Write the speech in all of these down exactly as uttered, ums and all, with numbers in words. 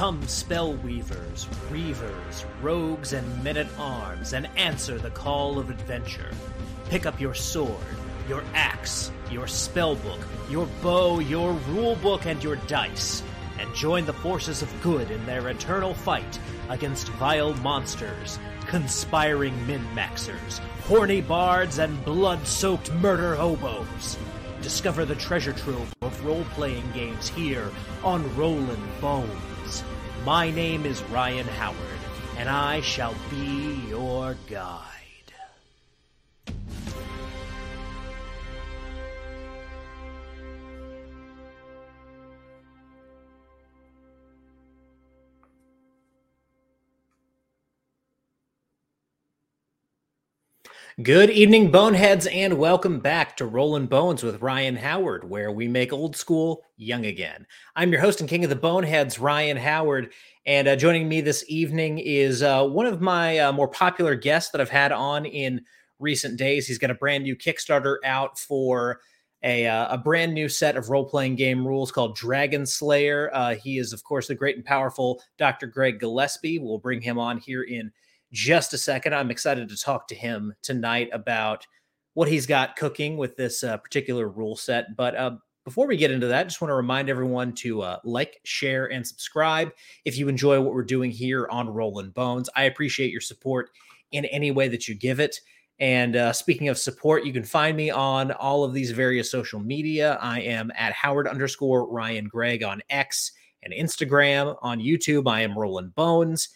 Come, spellweavers, reavers, rogues, and men-at-arms, and answer the call of adventure. Pick up your sword, your axe, your spellbook, your bow, your rulebook, and your dice, and join the forces of good in their eternal fight against vile monsters, conspiring min-maxers, horny bards, and blood-soaked murder hobos. Discover the treasure trove of role-playing games here on Rollin' Bones. My name is Ryan Howard, and I shall be your guide. Good evening, Boneheads, and welcome back to Rollin' Bones with Ryan Howard, where we make old school young again. I'm your host and king of the Boneheads, Ryan Howard, and uh, joining me this evening is uh, one of my uh, more popular guests that I've had on in recent days. He's got a brand new Kickstarter out for a, uh, a brand new set of role-playing game rules called Dragonslayer. Uh, he is, of course, the great and powerful Doctor Greg Gillespie. We'll bring him on here in just a second. I'm excited to talk to him tonight about what he's got cooking with this uh, particular rule set. But uh, before we get into that, I just want to remind everyone to uh, like, share, and subscribe if you enjoy what we're doing here on Rollin' Bones. I appreciate your support in any way that you give it. And uh, speaking of support, you can find me on all of these various social media. I am at Howard underscore Ryan Gregg on X and Instagram. On YouTube, I am Rollin' Bones.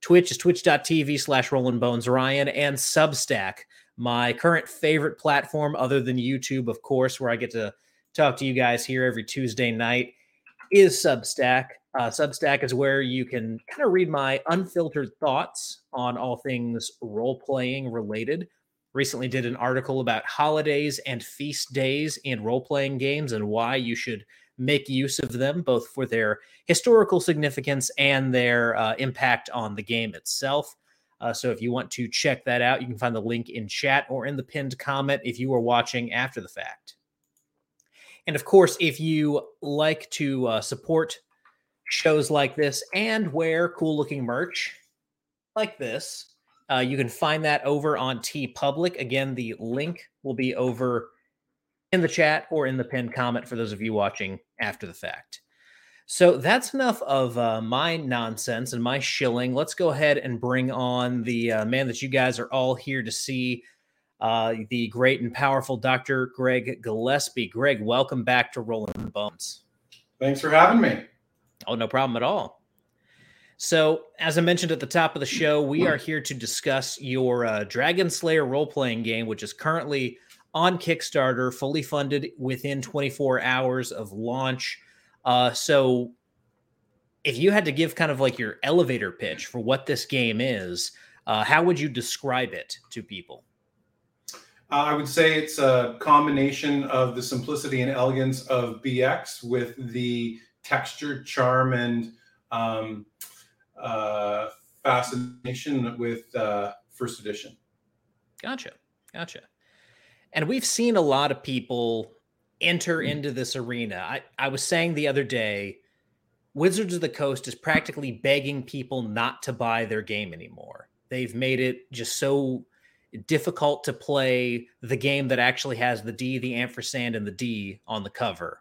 Twitch is twitch.tv slash Rollin' Bones Ryan, and Substack, my current favorite platform other than YouTube, of course, where I get to talk to you guys here every Tuesday night, is Substack. Uh, Substack is where you can kind of read my unfiltered thoughts on all things role-playing related. Recently did an article about holidays and feast days in role-playing games and why you should make use of them, both for their historical significance and their uh, impact on the game itself. Uh, so if you want to check that out, you can find the link in chat or in the pinned comment if you are watching after the fact. And of course, if you like to uh, support shows like this and wear cool-looking merch like this, uh, you can find that over on TeePublic. Again, the link will be over in the chat or in the pinned comment for those of you watching after the fact. So that's enough of uh, my nonsense and my shilling. Let's go ahead and bring on the uh, man that you guys are all here to see, uh, the great and powerful Doctor Greg Gillespie. Greg, welcome back to Rollin' Bones. Thanks for having me. Oh, no problem at all. So as I mentioned at the top of the show, we are here to discuss your uh, Dragonslayer role-playing game, which is currently on Kickstarter, fully funded within twenty-four hours of launch. Uh, so if you had to give kind of like your elevator pitch for what this game is, uh, how would you describe it to people? Uh, I would say it's a combination of the simplicity and elegance of B X with the texture, charm, and um, uh, fascination with uh, first edition. Gotcha. Gotcha. And we've seen a lot of people enter into this arena. I, I was saying the other day, Wizards of the Coast is practically begging people not to buy their game anymore. They've made it just so difficult to play the game that actually has the D, the ampersand, and the D on the cover.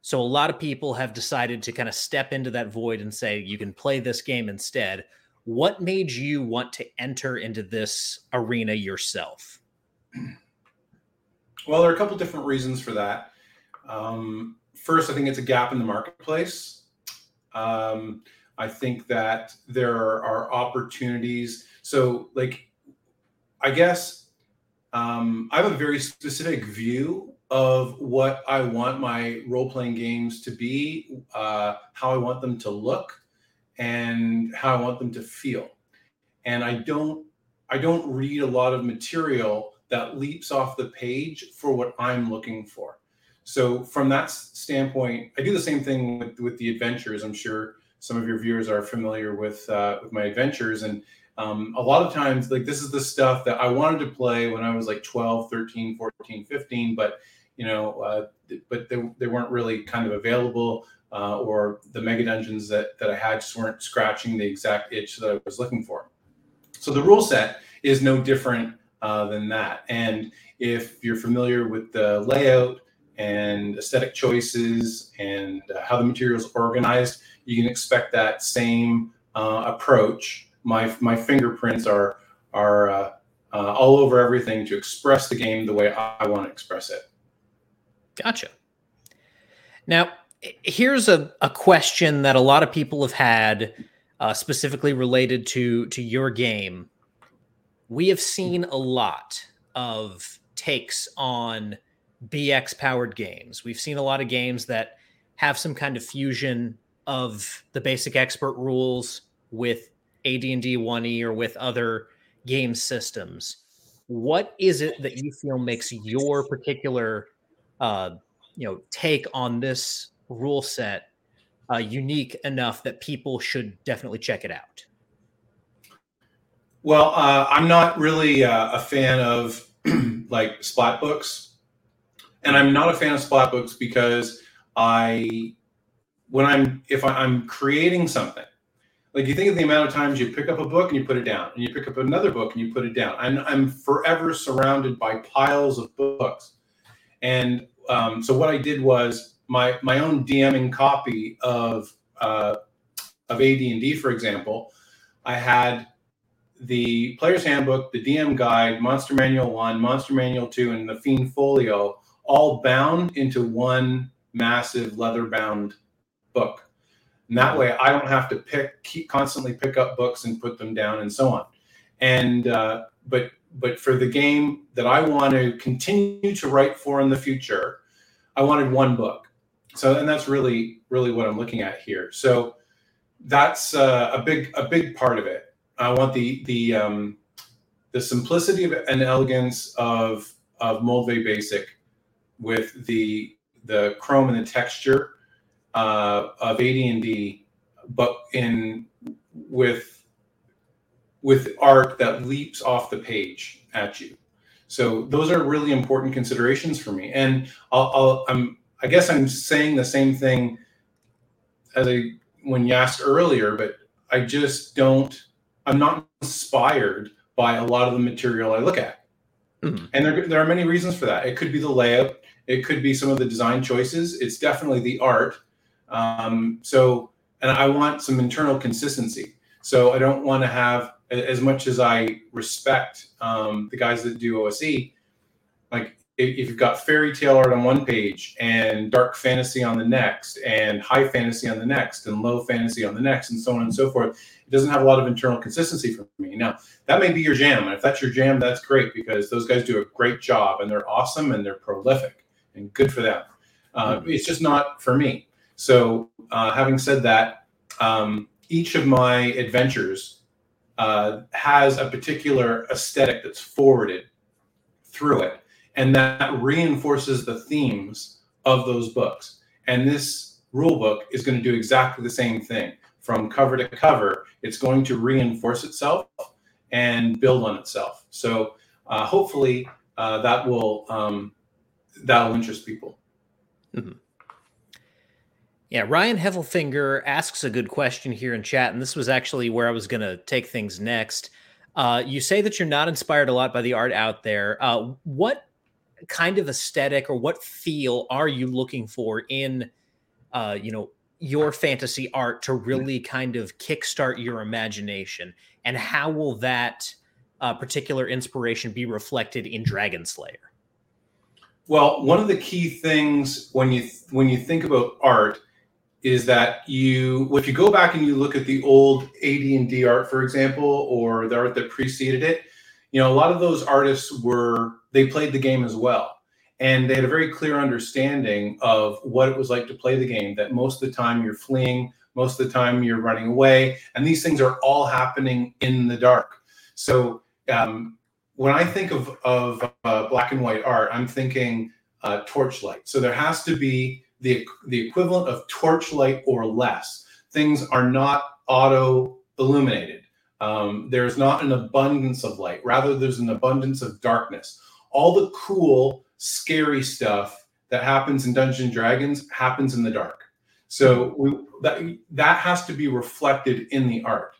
So a lot of people have decided to kind of step into that void and say, you can play this game instead. What made you want to enter into this arena yourself? Well, there are a couple different reasons for that. Um, first, I think it's a gap in the marketplace. Um, I think that there are opportunities. So, like, I guess um, I have a very specific view of what I want my role-playing games to be, uh, how I want them to look, and how I want them to feel. And I don't, I don't read a lot of material that leaps off the page for what I'm looking for. So from that standpoint, I do the same thing with, with the adventures. I'm sure some of your viewers are familiar with uh, with my adventures. And um, a lot of times, like, this is the stuff that I wanted to play when I was like twelve, thirteen, fourteen, fifteen, but you know, uh, but they, they weren't really kind of available. uh, or the mega dungeons that, that I had just weren't scratching the exact itch that I was looking for. So the rule set is no different uh, than that. And if you're familiar with the layout and aesthetic choices and uh, how the material is organized, you can expect that same uh, approach. My my fingerprints are are uh, uh, all over everything to express the game the way I want to express it. Gotcha. Now, here's a, a question that a lot of people have had, uh, specifically related to to your game. We have seen a lot of takes on B X-powered games. We've seen a lot of games that have some kind of fusion of the basic expert rules with A D and D one E or with other game systems. What is it that you feel makes your particular uh, you know, take on this rule set uh, unique enough that people should definitely check it out? Well, uh, I'm not really uh, a fan of like splat books, and I'm not a fan of splat books because I, when I'm, if I, I'm creating something, like you think of the amount of times you pick up a book and you put it down, and you pick up another book and you put it down. I'm, I'm forever surrounded by piles of books. And um, so what I did was my my own DMing copy of uh, of A D and D, for example, I had the Player's Handbook, the D M Guide, Monster Manual one, Monster Manual two, and the Fiend Folio all bound into one massive leather-bound book. And that way, I don't have to pick, keep constantly pick up books and put them down and so on. And uh, but but for the game that I want to continue to write for in the future, I wanted one book. So and that's really really what I'm looking at here. So that's uh, a big a big part of it. I want the the um, the simplicity and elegance of of Moldvay Basic with the the chrome and the texture Uh, of A D and D, but in with with art that leaps off the page at you. So those are really important considerations for me. And I'll, I'll, I'm I guess I'm saying the same thing as I when you asked earlier, but I just don't. I'm not inspired by a lot of the material I look at, mm-hmm. and there there are many reasons for that. It could be the layout. It could be some of the design choices. It's definitely the art. Um, so, and I want some internal consistency. So I don't want to have, as much as I respect um, the guys that do O S E, like if you've got fairy tale art on one page and dark fantasy on the next and high fantasy on the next and low fantasy on the next and so on and so forth, it doesn't have a lot of internal consistency for me. Now, that may be your jam. And if that's your jam, that's great because those guys do a great job and they're awesome and they're prolific and good for them. Uh, it's just not for me. So uh, having said that, um, each of my adventures uh, has a particular aesthetic that's forwarded through it. And that reinforces the themes of those books. And this rule book is going to do exactly the same thing. From cover to cover, it's going to reinforce itself and build on itself. So uh, hopefully uh, that will um, that will interest people. Mm-hmm. Yeah, Ryan Heffelfinger asks a good question here in chat, and this was actually where I was going to take things next. Uh, you say that you're not inspired a lot by the art out there. Uh, what kind of aesthetic or what feel are you looking for in, uh, you know, your fantasy art to really kind of kickstart your imagination? And how will that uh, particular inspiration be reflected in Dragonslayer? Well, one of the key things when you when you think about art is that you, if you go back and you look at the old A D and D art, for example, or the art that preceded it, you know, a lot of those artists were, they played the game as well. And they had a very clear understanding of what it was like to play the game, that most of the time you're fleeing, most of the time you're running away. And these things are all happening in the dark. So um, when I think of, of uh, black and white art, I'm thinking uh, torchlight. So there has to be The, the equivalent of torchlight or less. Things are not auto-illuminated. Um, there's not an abundance of light. Rather, there's an abundance of darkness. All the cool, scary stuff that happens in Dungeons and Dragons happens in the dark. So we, that, that has to be reflected in the art.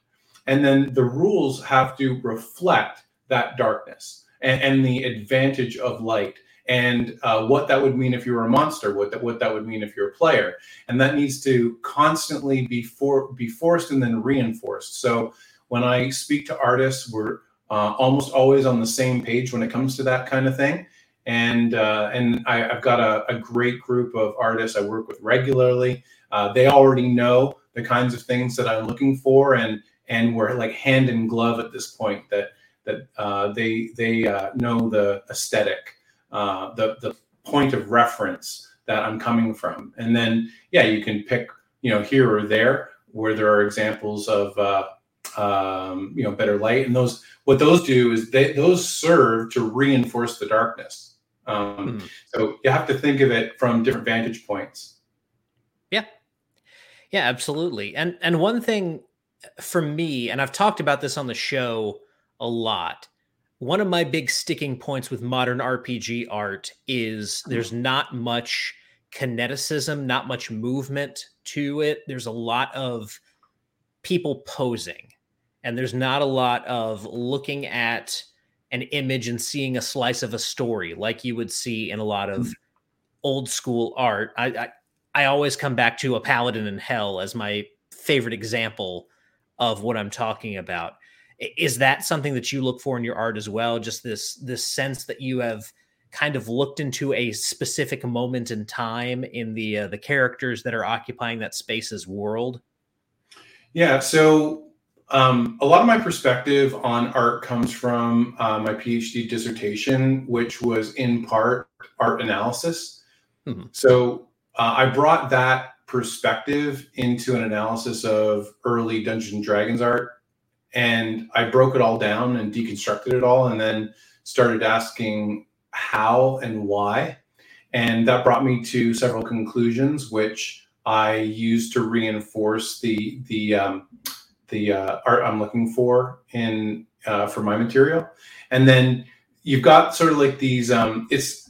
And then the rules have to reflect that darkness and, and the advantage of light, and uh, what that would mean if you were a monster, what that, what that would mean if you're a player. And that needs to constantly be, for, be forced and then reinforced. So when I speak to artists, we're uh, almost always on the same page when it comes to that kind of thing. And uh, and I, I've got a, a great group of artists I work with regularly. Uh, they already know the kinds of things that I'm looking for, and and we're like hand in glove at this point. That that uh, they they uh, know the aesthetic, uh, the the point of reference that I'm coming from, and then yeah, you can pick you know here or there where there are examples of uh, um, you know better light, and those what those do is they those serve to reinforce the darkness. Um, mm-hmm. So you have to think of it from different vantage points. Yeah. Yeah, absolutely. And, and one thing for me, and I've talked about this on the show a lot, one of my big sticking points with modern R P G art is there's not much kineticism, not much movement to it. There's a lot of people posing, and there's not a lot of looking at an image and seeing a slice of a story like you would see in a lot of old school art. I, I I always come back to A Paladin in Hell as my favorite example of what I'm talking about. Is that something that you look for in your art as well? Just this, this sense that you have kind of looked into a specific moment in time in the, uh, the characters that are occupying that space's world? Yeah. So, Um, a lot of my perspective on art comes from uh, my PhD dissertation, which was in part art analysis. Mm-hmm. So uh, I brought that perspective into an analysis of early Dungeons and Dragons art, and I broke it all down and deconstructed it all, and then started asking how and why. And that brought me to several conclusions, which I used to reinforce the the um, the uh, art I'm looking for in uh, for my material. And then you've got sort of like these, um, it's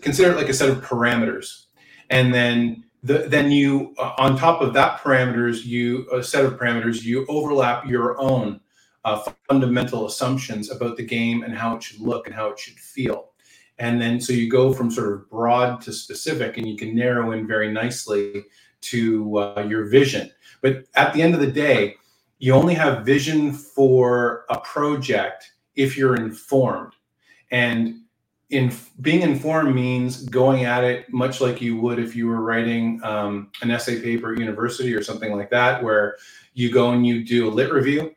consider it like a set of parameters. And then the, then you, uh, on top of that parameters, you, a set of parameters, you overlap your own uh, fundamental assumptions about the game and how it should look and how it should feel. And then, so you go from sort of broad to specific, and you can narrow in very nicely to uh, your vision. But at the end of the day, you only have vision for a project if you're informed. And in being informed means going at it much like you would if you were writing um, an essay paper at university or something like that, where you go and you do a lit review,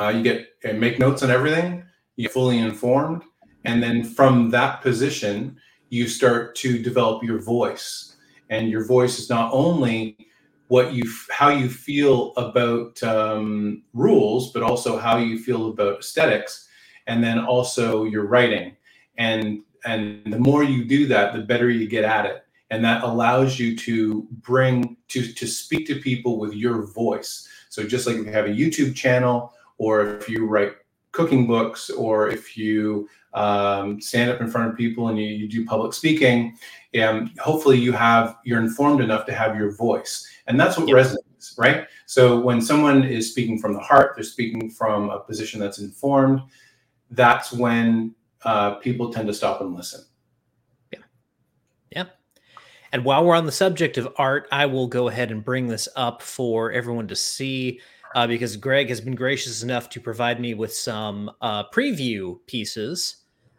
uh, you get and make notes on everything, you're fully informed. And then from that position, you start to develop your voice. And your voice is not only what you, how you feel about um, rules, but also how you feel about aesthetics, and then also your writing. And and the more you do that, the better you get at it. And that allows you to bring, to, to speak to people with your voice. So just like if you have a YouTube channel, or if you write cooking books, or if you um, stand up in front of people and you, you do public speaking, um, hopefully you have, you're informed enough to have your voice. And that's what yep. resonates, right? So when someone is speaking from the heart, they're speaking from a position that's informed, that's when uh, people tend to stop and listen. Yeah. Yeah. And while we're on the subject of art, I will go ahead and bring this up for everyone to see. Uh, because Greg has been gracious enough to provide me with some uh, preview pieces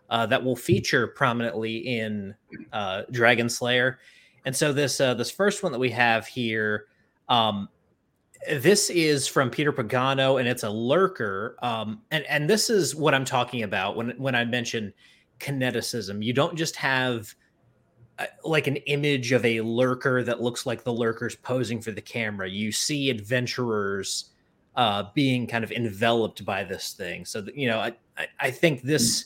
uh, that will feature prominently in uh, Dragonslayer. And so this uh, this first one that we have here, um, this is from Peter Pagano, and it's a lurker. Um, and, and this is what I'm talking about when, when I mention kineticism. You don't just have uh, like an image of a lurker that looks like the lurker's posing for the camera. You see adventurers uh, being kind of enveloped by this thing. So, you know, I, I, I think this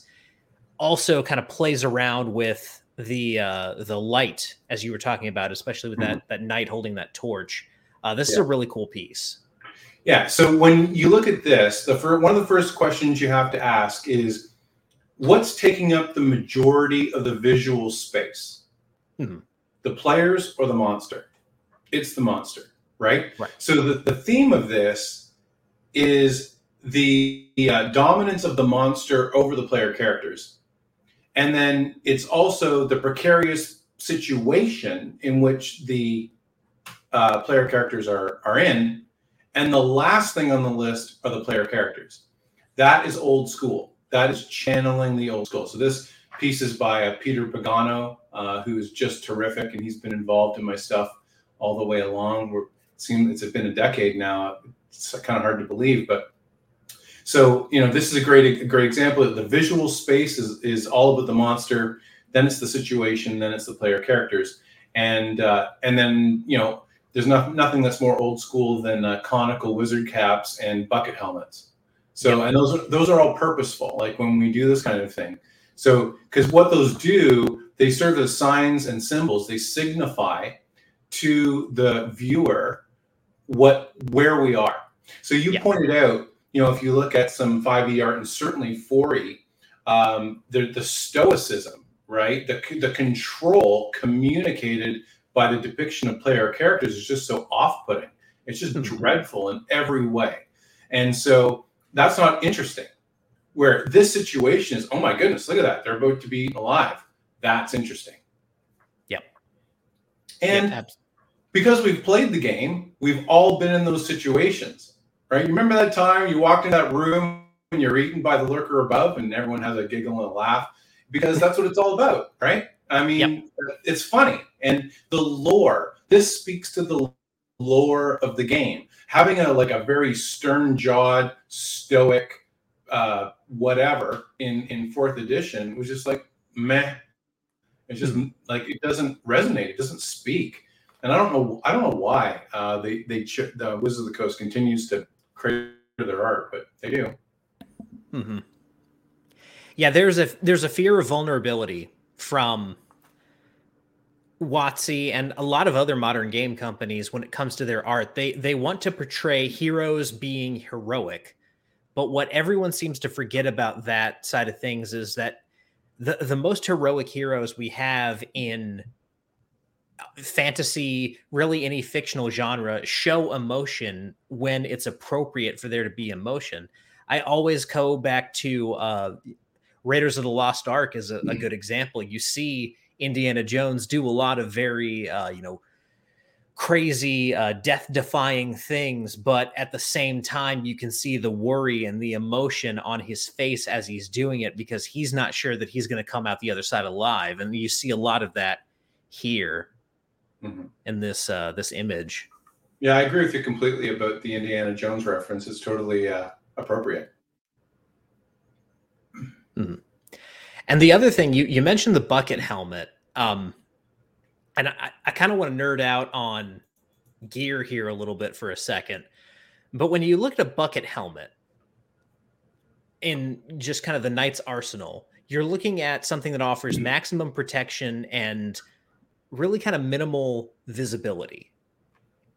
also kind of plays around with the, uh, the light, as you were talking about, especially with that, that knight holding that torch. Uh, this yeah. is a really cool piece. Yeah. So when you look at this, the first, one of the first questions you have to ask is what's taking up the majority of the visual space, mm-hmm. the players or the monster? it's the monster, right? Right. So the, the theme of this is the, the uh, dominance of the monster over the player characters. And then it's also the precarious situation in which the uh, player characters are, are in. And the last thing on the list are the player characters. That is old school. That is channeling the old school. So this piece is by uh, Peter Pagano, uh, who is just terrific, and he's been involved in my stuff all the way along. We're, it seems it's been a decade now. It's kind of hard to believe, but so you know, this is a great a great example. The visual space is is all about the monster. Then it's the situation. Then it's the player characters, and uh, and then you know, there's not, nothing that's more old school than uh, conical wizard caps and bucket helmets. So and those are, those are all purposeful. Like when we do this kind of thing. So, because what those do, they serve as signs and symbols. They signify to the viewer what where we are. So you yeah. pointed out, you know, if you look at some five E art and certainly four E, um, the, the stoicism, right? The the control communicated by the depiction of player characters is just so off-putting. It's just mm-hmm. dreadful in every way, and so that's not interesting. Where this situation is, oh my goodness, look at that. They're about to be alive. That's interesting. Yep. And yep, because we've played the game, we've all been in those situations, right? You remember that time you walked in that room and you're eaten by the lurker above and everyone has a giggle and a laugh because that's what it's all about, right? I mean, yep. it's funny. And the lore, this speaks to the lore of the game. Having a like a very stern-jawed, stoic, uh whatever in in fourth edition was just like meh. It's just mm-hmm. like it doesn't resonate, it doesn't speak, and I don't know I don't know why uh they they ch- the Wizards of the Coast continues to create their art, but they do. Mm-hmm. Yeah, there's a there's a fear of vulnerability from WotC and a lot of other modern game companies when it comes to their art. They they want to portray heroes being heroic. But what everyone seems to forget about that side of things is that the, the most heroic heroes we have in fantasy, really any fictional genre, show emotion when it's appropriate for there to be emotion. I always go back to uh, Raiders of the Lost Ark is a, mm-hmm. a good example. You see Indiana Jones do a lot of very, uh, you know, crazy uh, death-defying things, but at the same time you can see the worry and the emotion on his face as he's doing it because he's not sure that he's going to come out the other side alive, and you see a lot of that here mm-hmm. in this uh, this image. Yeah, I agree with you completely about the Indiana Jones reference. It's totally uh, appropriate. Mm-hmm. And the other thing, you, you mentioned the bucket helmet. Um, And I, I kind of want to nerd out on gear here a little bit for a second. But when you look at a bucket helmet in just kind of the knight's arsenal, you're looking at something that offers maximum protection and really kind of minimal visibility.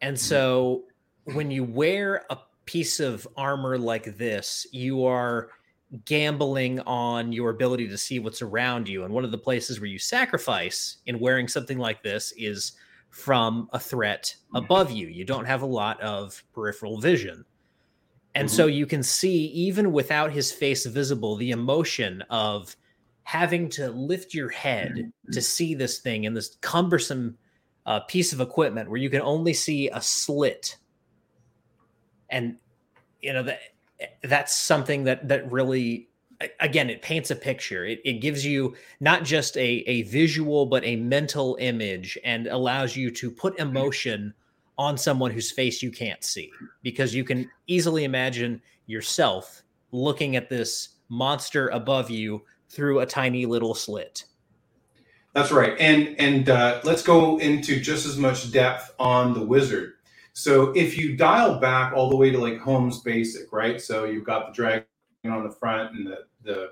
And so when you wear a piece of armor like this, you are gambling on your ability to see what's around you. And one of the places where you sacrifice in wearing something like this is from a threat above you. You don't have a lot of peripheral vision. And mm-hmm. so you can see, even without his face visible, the emotion of having to lift your head to see this thing in this cumbersome uh, piece of equipment where you can only see a slit. And, you know, that that's something that that really, again, it paints a picture. It it gives you not just a, a visual, but a mental image, and allows you to put emotion on someone whose face you can't see, because you can easily imagine yourself looking at this monster above you through a tiny little slit. That's right. And, and uh, let's go into just as much depth on the wizard. So if you dial back all the way to like Holmes Basic, right? So you've got the dragon on the front and the, the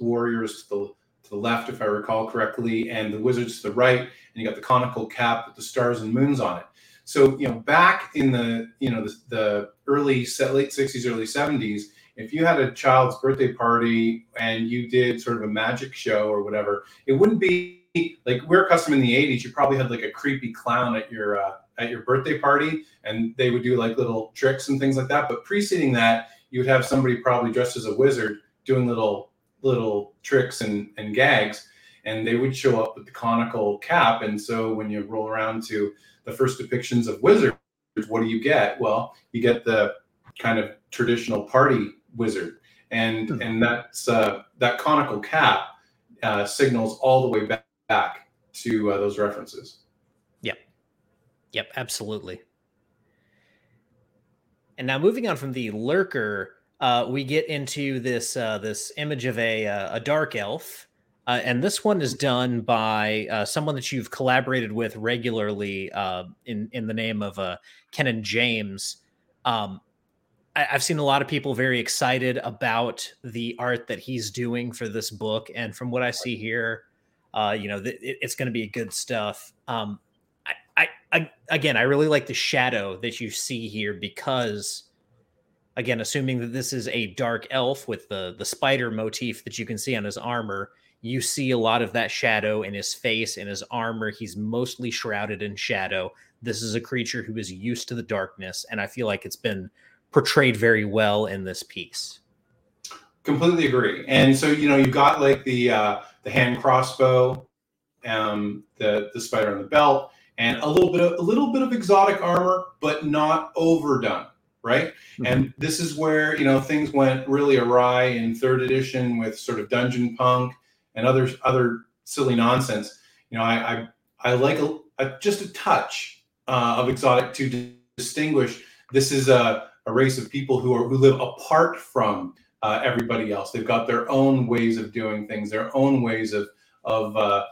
warriors to the, to the left, if I recall correctly, and the wizards to the right, and you got the conical cap with the stars and moons on it. So, you know, back in the, you know, the, the early, late sixties, early seventies, if you had a child's birthday party and you did sort of a magic show or whatever, it wouldn't be like we're accustomed in the eighties, you probably had like a creepy clown at your uh, at your birthday party, and they would do like little tricks and things like that. But preceding that, you would have somebody probably dressed as a wizard doing little little tricks and, and gags, and they would show up with the conical cap. And so when you roll around to the first depictions of wizards, what do you get? Well, you get the kind of traditional party wizard, and mm-hmm. and that's uh, that conical cap uh, signals all the way back, back to uh, those references. Yep, yep, absolutely. And now moving on from the lurker, uh, we get into this uh, this image of a uh, a dark elf, uh, and this one is done by uh, someone that you've collaborated with regularly uh, in in the name of uh, Kenan James. Um, I, I've seen a lot of people very excited about the art that he's doing for this book, and from what I see here, uh, you know, th- it's going to be good stuff. Um, I, I again, I really like the shadow that you see here because, again, assuming that this is a dark elf with the, the spider motif that you can see on his armor, you see a lot of that shadow in his face, in his armor. He's mostly shrouded in shadow. This is a creature who is used to the darkness, and I feel like it's been portrayed very well in this piece. Completely agree. And so, you know, you've got like the uh, the hand crossbow, um, the the spider on the belt, and a little bit of a little bit of exotic armor, but not overdone, right? Mm-hmm. And this is where, you know, things went really awry in third edition with sort of dungeon punk and other other silly nonsense. You know, I I, I like a, a, just a touch uh, of exotic to distinguish. This is a, a race of people who are who live apart from uh, everybody else. They've got their own ways of doing things, their own ways of of uh,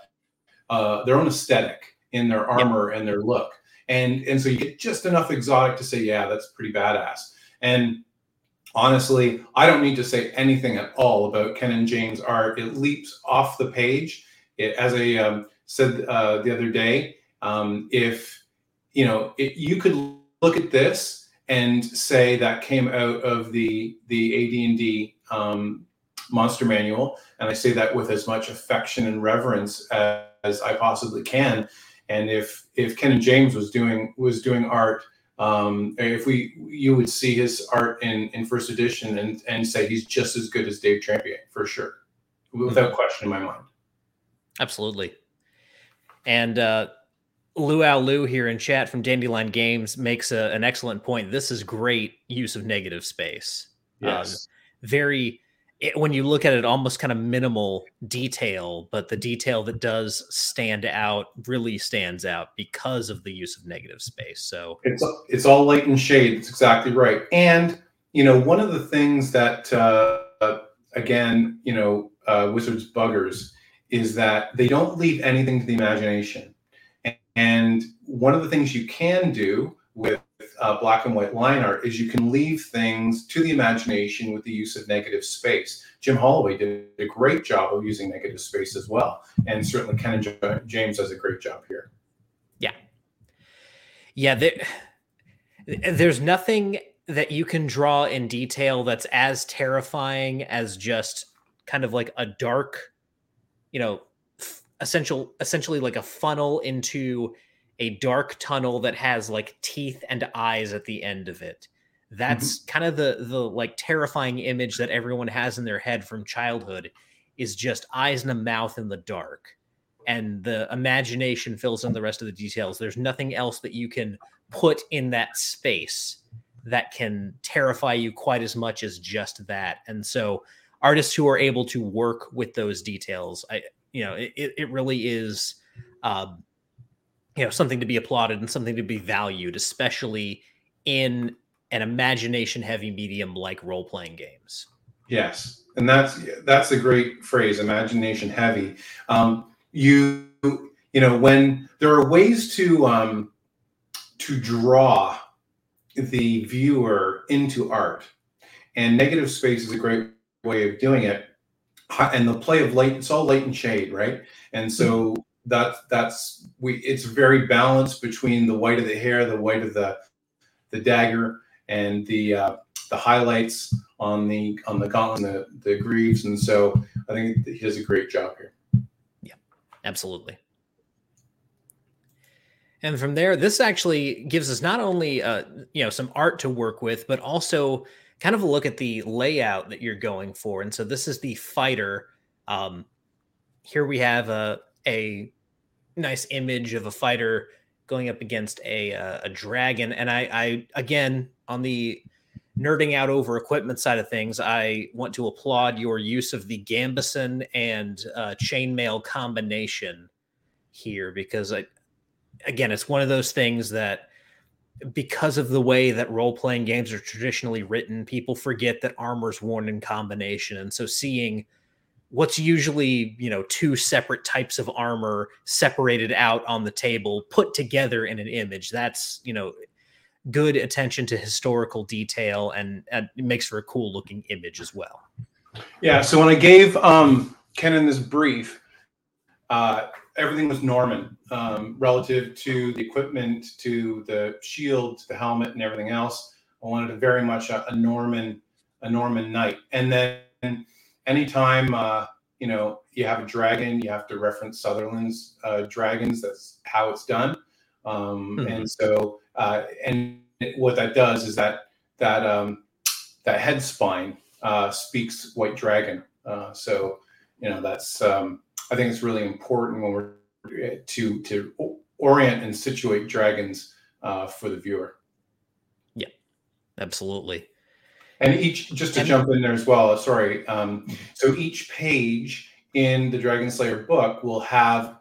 uh, their own aesthetic in their armor and their look. And and so you get just enough exotic to say, yeah, that's pretty badass. And honestly, I don't need to say anything at all about Kenan James' art. It leaps off the page. It, as I um, said uh, the other day, um, if, you know, it, you could look at this and say that came out of the, the A D and D um, monster manual. And I say that with as much affection and reverence as, as I possibly can. And if if Kenan James was doing was doing art, um, if we you would see his art in, in first edition and, and say he's just as good as Dave Trampier for sure, without mm-hmm. question in my mind. Absolutely. And uh, Luau Lou here in chat from Dandelion Games makes a, an excellent point. This is great use of negative space. Yes, um, very. It, when you look at it, almost kind of minimal detail, but the detail that does stand out really stands out because of the use of negative space. So it's it's all light and shade. That's exactly right. And, you know, one of the things that, uh, again, you know, uh, Wizards buggers is that they don't leave anything to the imagination. And one of the things you can do with Uh, black and white line art is you can leave things to the imagination with the use of negative space. Jim Holloway did a great job of using negative space as well, and certainly Kenan James does a great job here. Yeah, yeah. There, there's nothing that you can draw in detail that's as terrifying as just kind of like a dark, you know, f- essential, essentially like a funnel into a dark tunnel that has like teeth and eyes at the end of it. That's mm-hmm. kind of the, the like terrifying image that everyone has in their head from childhood, is just eyes and a mouth in the dark, and the imagination fills in the rest of the details. There's nothing else that you can put in that space that can terrify you quite as much as just that. And so artists who are able to work with those details, I, you know, it, it really is, um, you know, something to be applauded and something to be valued, especially in an imagination-heavy medium like role-playing games. Yes, and that's that's a great phrase, imagination-heavy. Um, you you know, when there are ways to um, to draw the viewer into art, and negative space is a great way of doing it. And the play of light, it's all light and shade, right? And so. Mm-hmm. That that's we. It's very balanced between the white of the hair, the white of the the dagger, and the uh, the highlights on the on the gauntlet, the, the greaves, and so I think he does a great job here. Yeah, Absolutely. And from there, this actually gives us not only uh, you know, some art to work with, but also kind of a look at the layout that you're going for. And so this is the fighter. Um, here we have a, a nice image of a fighter going up against a uh, a dragon. And I, I, again, on the nerding out over equipment side of things, I want to applaud your use of the gambeson and uh, chainmail combination here, because I, again, it's one of those things that, because of the way that role-playing games are traditionally written, people forget that armor's worn in combination. And so seeing what's usually, you know, two separate types of armor separated out on the table, put together in an image, that's, you know, good attention to historical detail, and, and it makes for a cool looking image as well. Yeah. So when I gave um, Kenan this brief, uh, everything was Norman um, relative to the equipment, to the shield, to the helmet, and everything else. I wanted a very much a, a Norman, a Norman knight. And then anytime uh, you know, you have a dragon, you have to reference Sutherland's uh, dragons. That's how it's done. Um, mm-hmm. And so, uh, and it, what that does is that that um, that head spine uh, speaks White Dragon. Uh, so you know that's. Um, I think it's really important when we're to to orient and situate dragons uh, for the viewer. Yeah, absolutely. And each, just to and jump in there as well, sorry. Um, so each page in the Dragonslayer book will have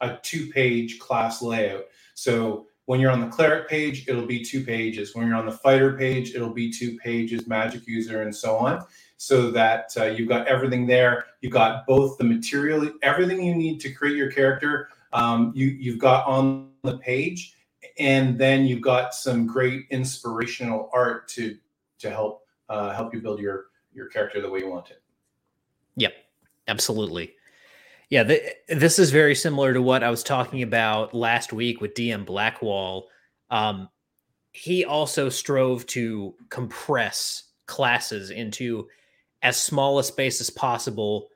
a two-page class layout. So when you're on the cleric page, it'll be two pages. When you're on the fighter page, it'll be two pages, magic user, and so on. So that uh, you've got everything there. You've got both the material, everything you need to create your character. Um, you, you've got on the page, and then you've got some great inspirational art to to help uh, help you build your your character the way you want it. Yep, absolutely. Yeah, th- this is very similar to what I was talking about last week with D M Blackwall. Um, he also strove to compress classes into as small a space as possible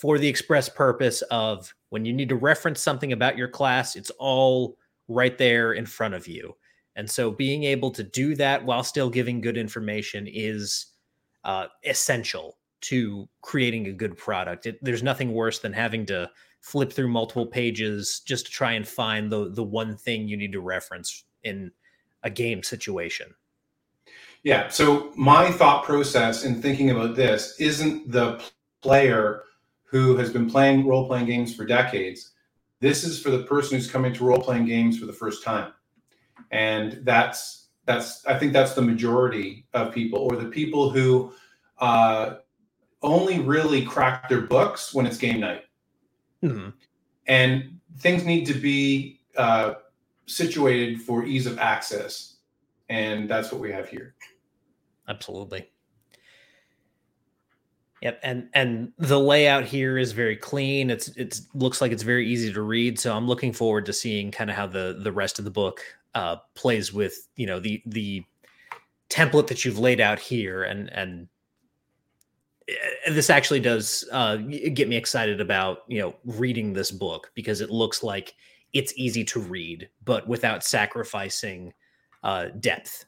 for the express purpose of, when you need to reference something about your class, it's all right there in front of you. And so being able to do that while still giving good information is uh, essential to creating a good product. It, there's nothing worse than having to flip through multiple pages just to try and find the, the one thing you need to reference in a game situation. Yeah, so my thought process in thinking about this isn't the player who has been playing role-playing games for decades. This is for the person who's coming to role-playing games for the first time. And that's, that's I think that's the majority of people, or the people who uh, only really crack their books when it's game night. Mm-hmm. And things need to be uh, situated for ease of access. And that's what we have here. Absolutely. Yep. And, and the layout here is very clean. It's, it's looks like it's very easy to read. So I'm looking forward to seeing kind of how the, the rest of the book uh, plays with, you know, the, the template that you've laid out here. And, and this actually does uh, get me excited about, you know, reading this book, because it looks like it's easy to read, but without sacrificing uh, depth.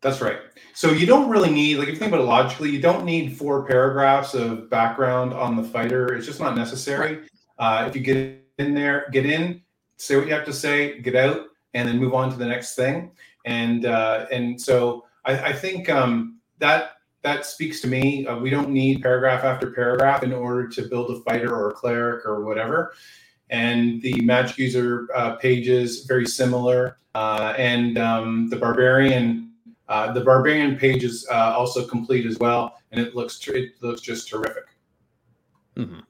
That's right. So you don't really need, like, if you think about it logically, you don't need four paragraphs of background on the fighter. It's just not necessary. Uh, if you get in there, get in, say what you have to say, get out, and then move on to the next thing. And uh, and so I, I think um, that that speaks to me. Uh, we don't need paragraph after paragraph in order to build a fighter or a cleric or whatever. And the magic user uh, pages, very similar. Uh, and um, the barbarian. Uh, the Barbarian page is uh, also complete as well, and it looks tr- it looks just terrific. Mm-hmm.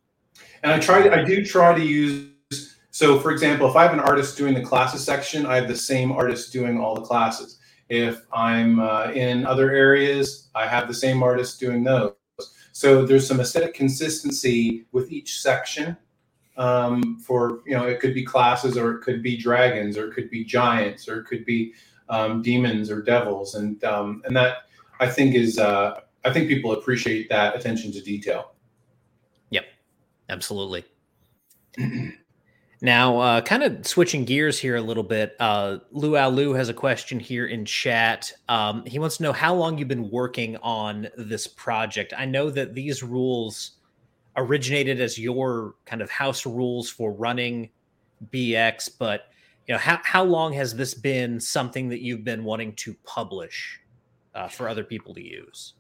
And I try to, I do try to use, so for example, if I have an artist doing the classes section, I have the same artist doing all the classes. If I'm uh, in other areas, I have the same artist doing those. So there's some aesthetic consistency with each section. Um, for, you know, it could be classes, or it could be dragons, or it could be giants, or it could be Um, demons or devils, and um, and that I think is uh, I think people appreciate that attention to detail. Yep, absolutely. Now, uh, kind of switching gears here a little bit, uh, Luau Lu has a question here in chat. Um, he wants to know how long you've been working on this project. I know that these rules originated as your kind of house rules for running B X, but you know, how, how long has this been something that you've been wanting to publish uh, for other people to use?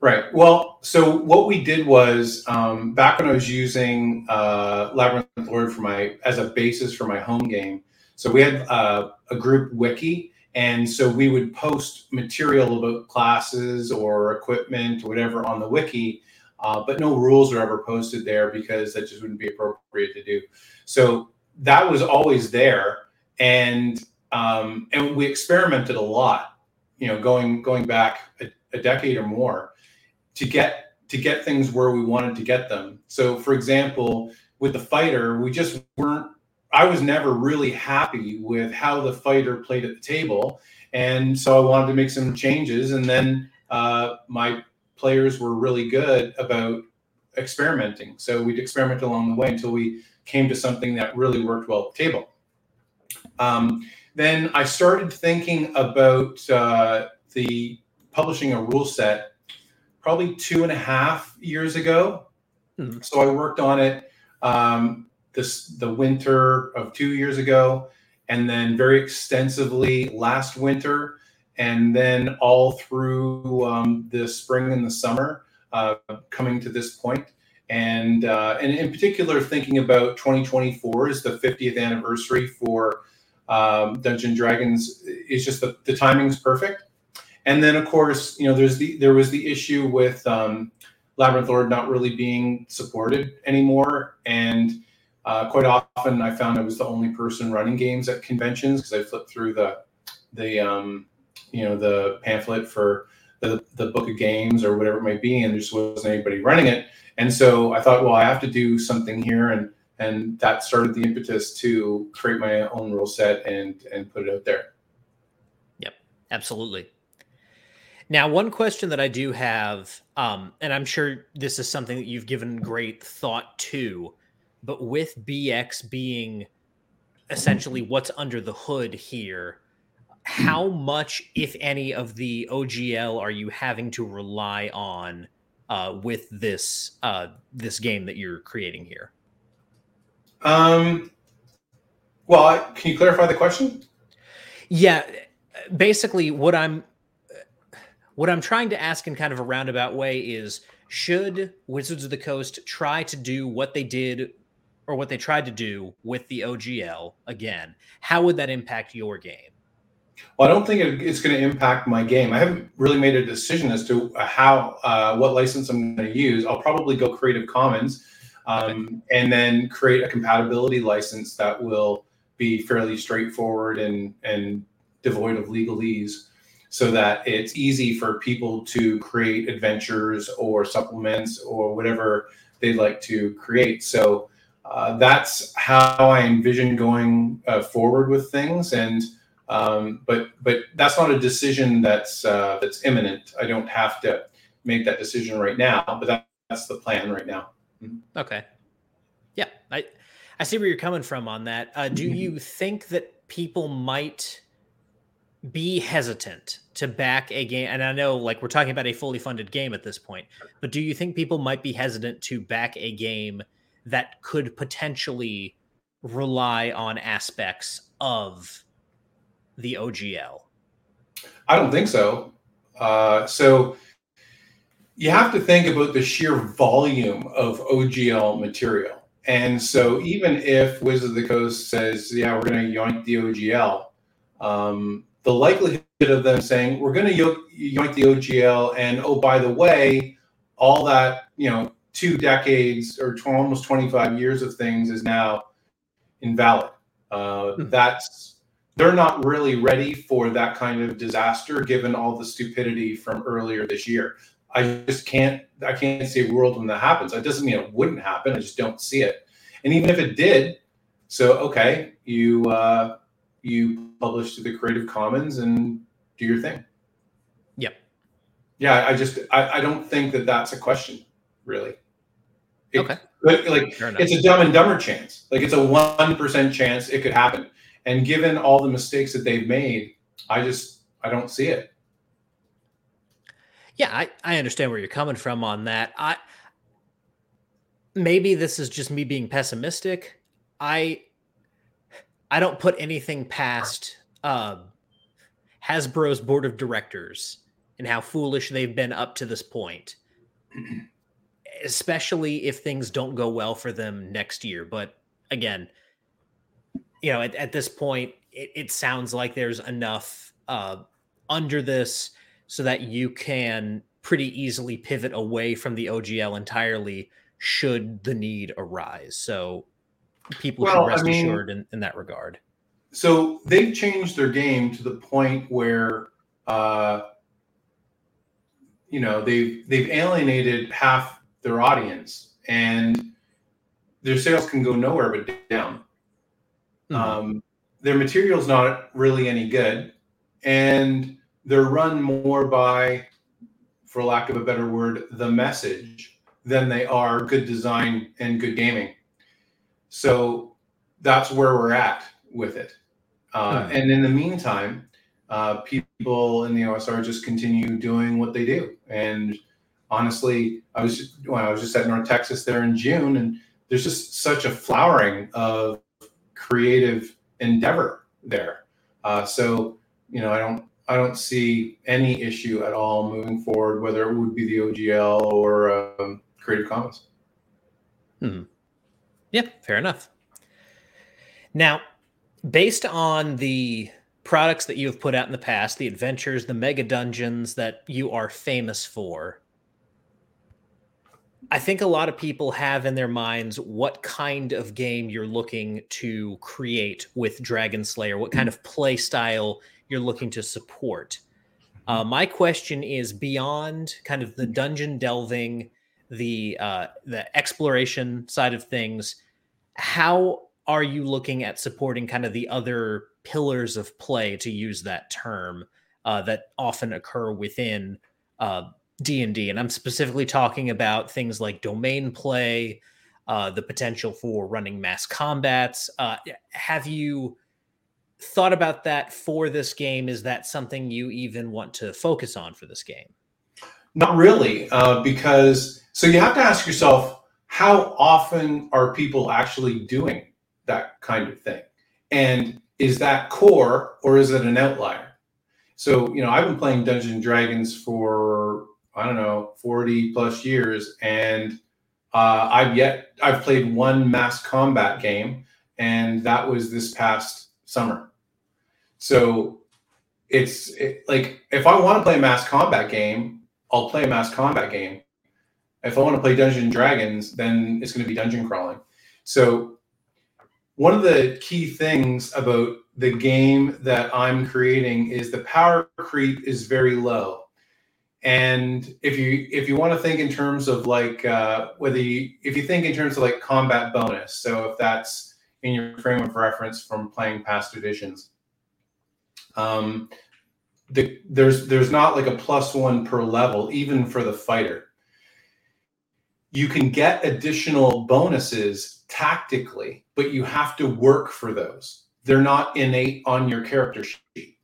Right. Well, so what we did was um, back when I was using uh, Labyrinth Lord for my as a basis for my home game. So we had uh, a group wiki, and so we would post material about classes or equipment or whatever on the wiki, uh, but no rules were ever posted there because that just wouldn't be appropriate to do. So that was always there, and um, and we experimented a lot, you know, going going back a, a decade or more. To get to get things where we wanted to get them. So, for example, with the fighter, we just weren't. I was never really happy with how the fighter played at the table, and so I wanted to make some changes. And then uh, my players were really good about experimenting, so we'd experiment along the way until we came to something that really worked well at the table. Um, then I started thinking about uh, the publishing a rule set. Probably two and a half years ago. Hmm. So I worked on it um, this the winter of two years ago, and then very extensively last winter, and then all through um, the spring and the summer, uh, coming to this point. And uh, and in particular, thinking about twenty twenty-four is the fiftieth anniversary for um, Dungeons and Dragons. It's just the, the timing's perfect. And then, of course, you know, there's the there was the issue with um, Labyrinth Lord not really being supported anymore. And uh, quite often I found I was the only person running games at conventions because I flipped through the, the um, you know, the pamphlet for the, the book of games or whatever it might be, and there just wasn't anybody running it. And so I thought, well, I have to do something here. And and that started the impetus to create my own rule set and and put it out there. Yep, absolutely. Now, one question that I do have, um, and I'm sure this is something that you've given great thought to, but with B X being essentially what's under the hood here, how much, if any, of the O G L are you having to rely on uh, with this uh, this game that you're creating here? Um. Well, I, can you clarify the question? Yeah, basically what I'm... What I'm trying to ask in kind of a roundabout way is, should Wizards of the Coast try to do what they did or what they tried to do with the O G L again? How would that impact your game? Well, I don't think it's going to impact my game. I haven't really made a decision as to how uh, what license I'm going to use. I'll probably go Creative Commons um, okay. and then create a compatibility license that will be fairly straightforward and, and devoid of legalese, so that it's easy for people to create adventures or supplements or whatever they'd like to create. So uh, that's how I envision going uh, forward with things. And um, but but that's not a decision that's uh, that's imminent. I don't have to make that decision right now, but that, that's the plan right now. Okay. Yeah, I, I see where you're coming from on that. Uh, do you think that people might... be hesitant to back a game? And I know, like, we're talking about a fully funded game at this point, but do you think people might be hesitant to back a game that could potentially rely on aspects of the O G L? I don't think so. Uh, so you have to think about the sheer volume of O G L material. And so even if Wizards of the Coast says, yeah, we're going to yoink the O G L, um, the likelihood of them saying, we're going to yoink the O G L, and oh, by the way, all that, you know, two decades or t- almost twenty-five years of things is now invalid. Uh, hmm. That's, they're not really ready for that kind of disaster, given all the stupidity from earlier this year. I just can't, I can't see a world when that happens. That doesn't mean it wouldn't happen. I just don't see it. And even if it did, so, okay, you, uh, you publish to the Creative Commons and do your thing. Yep. Yeah, I just, I, I don't think that that's a question, really. It, okay. But, like, it's a Dumb and Dumber chance. Like, it's a one percent chance it could happen. And given all the mistakes that they've made, I just, I don't see it. Yeah, I, I understand where you're coming from on that. I maybe this is just me being pessimistic. I I don't put anything past uh, Hasbro's board of directors and how foolish they've been up to this point, especially if things don't go well for them next year. But again, you know, at, at this point, it, it sounds like there's enough uh, under this so that you can pretty easily pivot away from the O G L entirely should the need arise. So people well, can rest I mean, assured in, in that regard. So they've changed their game to the point where, uh, you know, they've, they've alienated half their audience and their sales can go nowhere but down. Mm-hmm. Um, their material's not really any good. And they're run more by, for lack of a better word, the message than they are good design and good gaming. So that's where we're at with it. Uh, mm-hmm. And in the meantime, uh, people in the O S R just continue doing what they do. And honestly, I was just, well, I was just at North Texas there in June, and there's just such a flowering of creative endeavor there. Uh, so, you know, I don't, I don't see any issue at all moving forward, whether it would be the O G L or um, Creative Commons. Hmm. Yeah, fair enough. Now, based on the products that you've put out in the past, the adventures, the mega dungeons that you are famous for, I think a lot of people have in their minds what kind of game you're looking to create with Dragonslayer, what kind of play style you're looking to support. Uh, my question is beyond kind of the dungeon delving, the uh, the exploration side of things. How are you looking at supporting kind of the other pillars of play, to use that term, uh, that often occur within uh, D and D? And I'm specifically talking about things like domain play, uh, the potential for running mass combats. Uh, have you thought about that for this game? Is that something you even want to focus on for this game? Not really, uh, because so you have to ask yourself, how often are people actually doing that kind of thing? And is that core or is it an outlier? So, you know, I've been playing Dungeons and Dragons for, I don't know, forty plus years. And uh, I've yet, I've played one mass combat game, and that was this past summer. So it's it, like, if I want to play a mass combat game, I'll play a mass combat game. If I want to play Dungeons and Dragons, then it's going to be dungeon crawling. So one of the key things about the game that I'm creating is the power creep is very low. And if you if you want to think in terms of like uh, whether you, if you think in terms of like combat bonus, so if that's in your frame of reference from playing past editions, um, the, there's there's not like a plus one per level, even for the fighter. You can get additional bonuses tactically, but you have to work for those. They're not innate on your character sheet.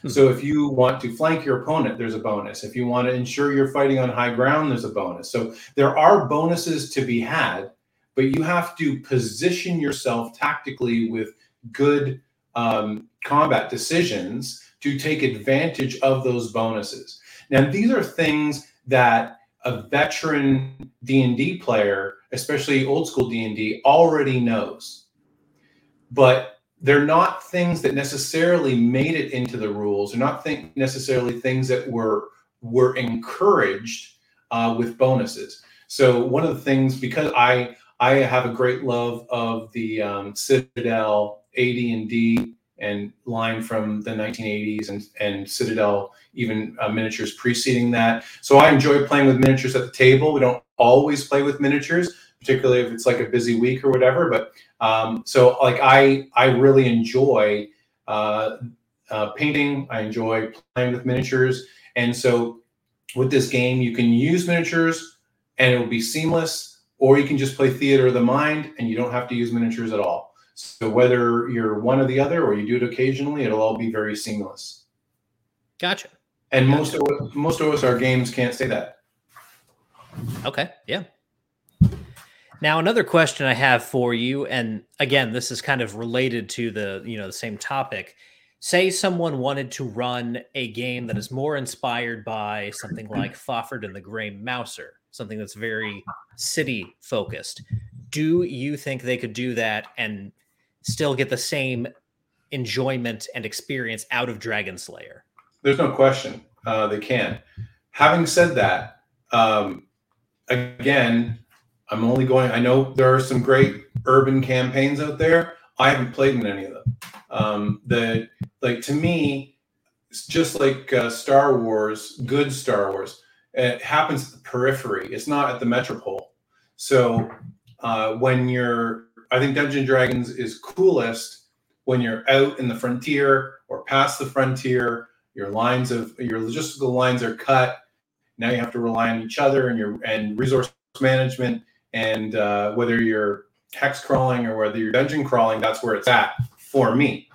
Hmm. So if you want to flank your opponent, there's a bonus. If you want to ensure you're fighting on high ground, there's a bonus. So there are bonuses to be had, but you have to position yourself tactically with good um, combat decisions to take advantage of those bonuses. Now, these are things that a veteran D and D player, especially old school D and D, already knows. But they're not things that necessarily made it into the rules. They're not think- necessarily things that were, were encouraged uh, with bonuses. So one of the things, because I... I have a great love of the um, Citadel, A D and D, and line from the nineteen eighties, and, and Citadel, even uh, miniatures preceding that. So I enjoy playing with miniatures at the table. We don't always play with miniatures, particularly if it's like a busy week or whatever. But um, so like I, I really enjoy uh, uh, painting. I enjoy playing with miniatures. And so with this game, you can use miniatures and it will be seamless. or you can just play Theater of the Mind and you don't have to use miniatures at all. So whether you're one or the other, or you do it occasionally, it'll all be very seamless. Gotcha. And most gotcha. most O S R games can't say that. Okay. Yeah. Now, another question I have for you, and again, this is kind of related to the, you know, the same topic. Say someone wanted to run a game that is more inspired by something like Fafhrd and the Gray Mouser, something that's very city focused. Do you think they could do that and still get the same enjoyment and experience out of Dragonslayer? There's no question. Uh, they can. Having said that, um, again, I'm only going, I know there are some great urban campaigns out there. I haven't played in any of them. Um, the, like, to me, it's just like uh, Star Wars, good Star Wars. It happens at the periphery. It's not at the metropole. So uh, when you're, I think Dungeons and Dragons is coolest when you're out in the frontier or past the frontier. Your lines of, your logistical lines are cut. Now you have to rely on each other and your, and resource management. And uh, whether you're hex crawling or whether you're dungeon crawling, that's where it's at for me.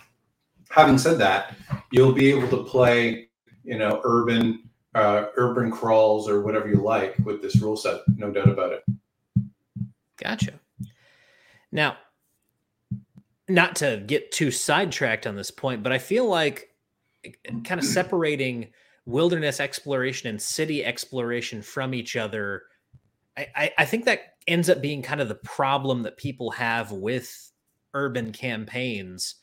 Having said that, you'll be able to play, you know, urban uh, urban crawls or whatever you like with this rule set, no doubt about it. Gotcha. Now, not to get too sidetracked on this point, but I feel like kind of separating wilderness exploration and city exploration from each other, I, I think that ends up being kind of the problem that people have with urban campaigns.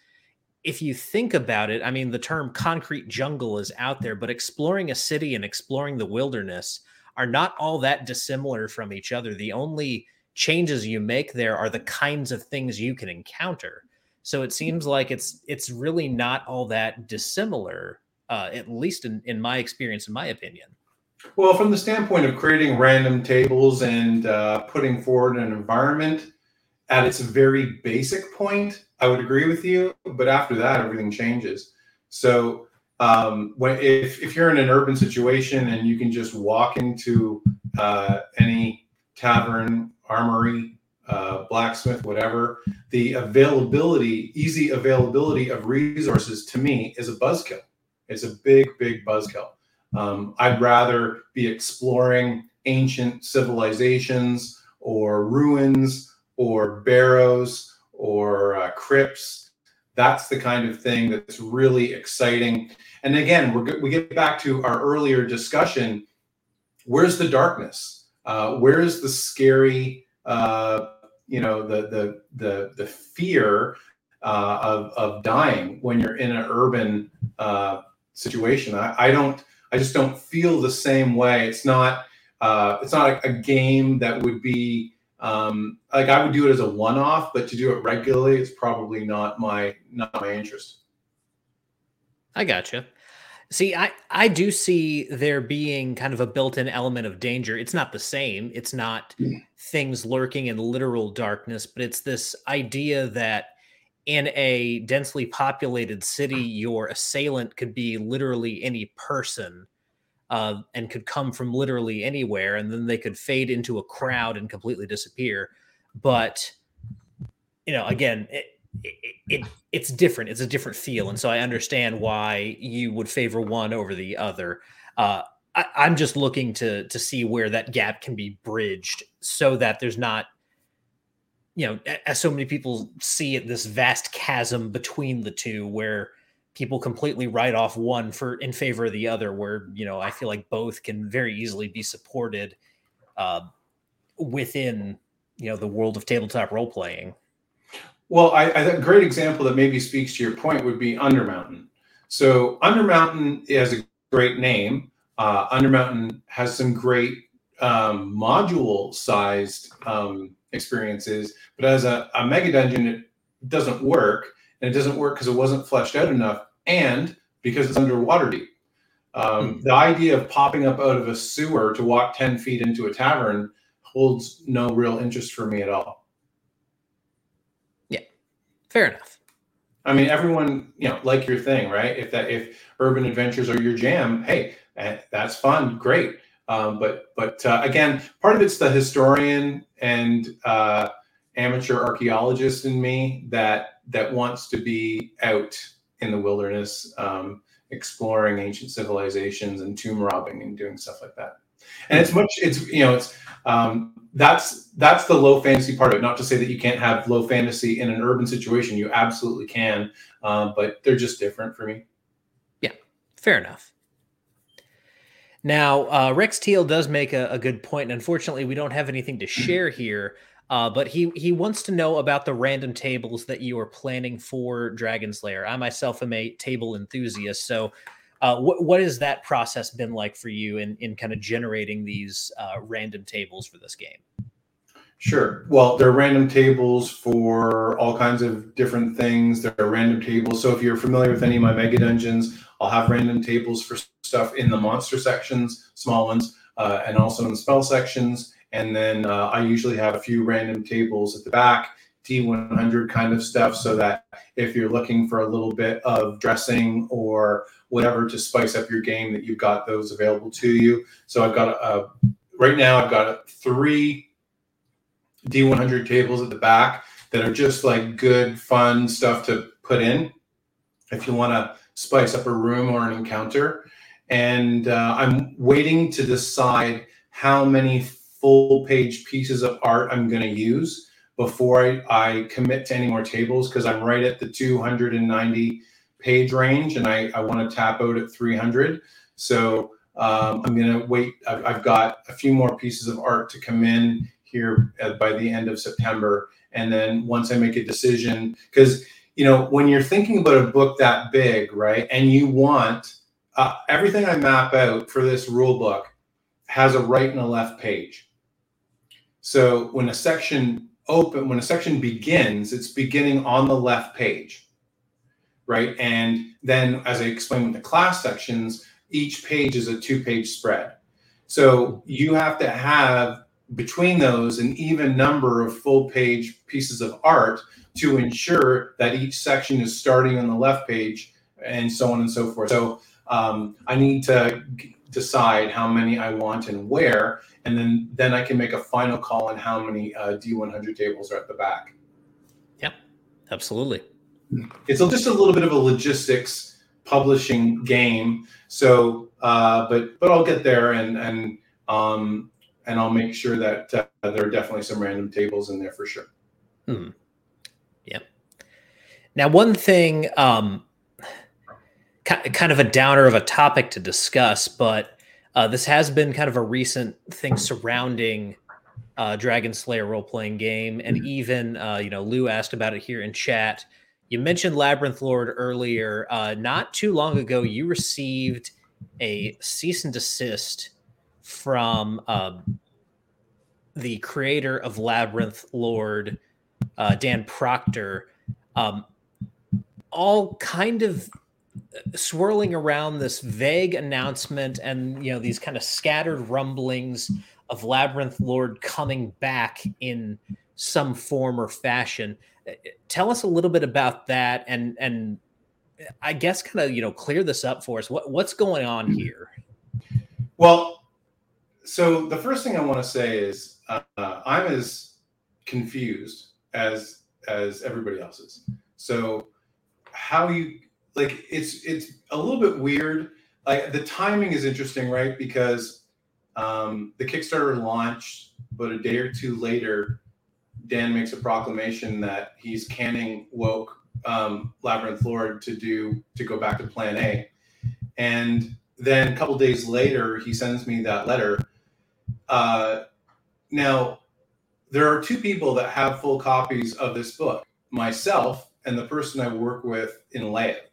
If you think about it, I mean, the term concrete jungle is out there, but exploring a city and exploring the wilderness are not all that dissimilar from each other. The only changes you make there are the kinds of things you can encounter. So it seems like it's it's really not all that dissimilar, uh, at least in, in my experience, in my opinion. Well, from the standpoint of creating random tables and uh, putting forward an environment, at its very basic point, I would agree with you. But after that, everything changes. So um, when if, if you're in an urban situation and you can just walk into uh, any tavern, armory, uh, blacksmith, whatever, the availability, easy availability of resources to me is a buzzkill. It's a big, big buzzkill. Um, I'd rather be exploring ancient civilizations or ruins or barrows or uh, crypts. That's the kind of thing that's really exciting. And again, we're, we get back to our earlier discussion. Where's the darkness? Uh, where's the scary, uh, you know, the the the, the fear uh, of, of dying when you're in an urban uh, situation? I, I don't... I just don't feel the same way. It's not uh, it's not a, a game that would be um, like I would do it as a one-off, but to do it regularly, it's probably not my not my interest. I gotcha. See, I, I do see there being kind of a built-in element of danger. It's not the same. It's not things lurking in literal darkness, but it's this idea that in a densely populated city, your assailant could be literally any person uh, and could come from literally anywhere, and then they could fade into a crowd and completely disappear. But, you know, again, it, it, it it's different. It's a different feel. And so I understand why you would favor one over the other. Uh, I, I'm just looking to to see where that gap can be bridged so that there's not, you know, as so many people see it, this vast chasm between the two where people completely write off one for in favor of the other, where, you know, I feel like both can very easily be supported uh, within, you know, the world of tabletop role playing. Well, I, I think a great example that maybe speaks to your point would be Undermountain. So Undermountain has a great name. Uh, Undermountain has some great um, module sized um experiences, but as a, a mega dungeon, it doesn't work, and it doesn't work because it wasn't fleshed out enough, and because it's underwater deep. Um, mm-hmm. The idea of popping up out of a sewer to walk ten feet into a tavern holds no real interest for me at all. Yeah, fair enough. I mean, everyone, you know, like your thing, right? If that if urban adventures are your jam, hey, that's fun, great. Um, but but uh, again, part of it's the historian and uh, amateur archaeologist in me that that wants to be out in the wilderness, um, exploring ancient civilizations and tomb robbing and doing stuff like that. And it's much, it's, you know, it's, um, that's, that's the low fantasy part of it. Not to say that you can't have low fantasy in an urban situation. You absolutely can. Um, but they're just different for me. Yeah. Fair enough. Now, uh, Rex Teal does make a, a good point. And unfortunately we don't have anything to share here. Uh, but he, he wants to know about the random tables that you are planning for Dragonslayer. I myself am a table enthusiast. So, Uh, what what has that process been like for you in, in kind of generating these uh, random tables for this game? Sure. Well, there are random tables for all kinds of different things. There are random tables. So if you're familiar with any of my mega dungeons, I'll have random tables for stuff in the monster sections, small ones, uh, and also in the spell sections. And then uh, I usually have a few random tables at the back, D one hundred kind of stuff, so that if you're looking for a little bit of dressing or whatever to spice up your game, that you've got those available to you. So I've got a, a right now I've got a three D one hundred tables at the back that are just like good, fun stuff to put in if you want to spice up a room or an encounter. And uh, I'm waiting to decide how many full page pieces of art I'm going to use before I, I commit to any more tables, because I'm right at the two hundred ninety page range, and I, I want to tap out at three hundred. So um, I'm going to wait. I've, I've got a few more pieces of art to come in here at, by the end of September. And then once I make a decision, because, you know, when you're thinking about a book that big, right, and you want uh, everything I map out for this rule book has a right and a left page. So when a section open, when a section begins, it's beginning on the left page. Right. And then, as I explained with the class sections, each page is a two page spread. So you have to have between those an even number of full page pieces of art to ensure that each section is starting on the left page, and so on and so forth. So um, I need to g- decide how many I want and where, and then, then I can make a final call on how many uh, D one hundred tables are at the back. Yep, absolutely. It's just a little bit of a logistics publishing game. So, uh, but but I'll get there, and and um, and I'll make sure that uh, there are definitely some random tables in there for sure. Hmm. Yeah. Now, one thing, um, kind of a downer of a topic to discuss, but uh, this has been kind of a recent thing surrounding uh, Dragonslayer role-playing game, and even uh, you know, Lou asked about it here in chat. You mentioned Labyrinth Lord earlier. Uh, not too long ago, you received a cease and desist from uh, the creator of Labyrinth Lord, uh, Dan Proctor, um, all kind of swirling around this vague announcement and, you know, these kind of scattered rumblings of Labyrinth Lord coming back in some form or fashion. Tell us a little bit about that, and and I guess kind of, you know, clear this up for us. What what's going on here? Well, so the first thing I want to say is uh, I'm as confused as as everybody else is. So how you like it's it's a little bit weird. Like, the timing is interesting, right? Because um, the Kickstarter launched, but a day or two later, Dan makes a proclamation that he's canning woke um, Labyrinth Lord to do to go back to Plan A, and then a couple days later he sends me that letter. Uh, now, there are two people that have full copies of this book: myself and the person I work with in Layout,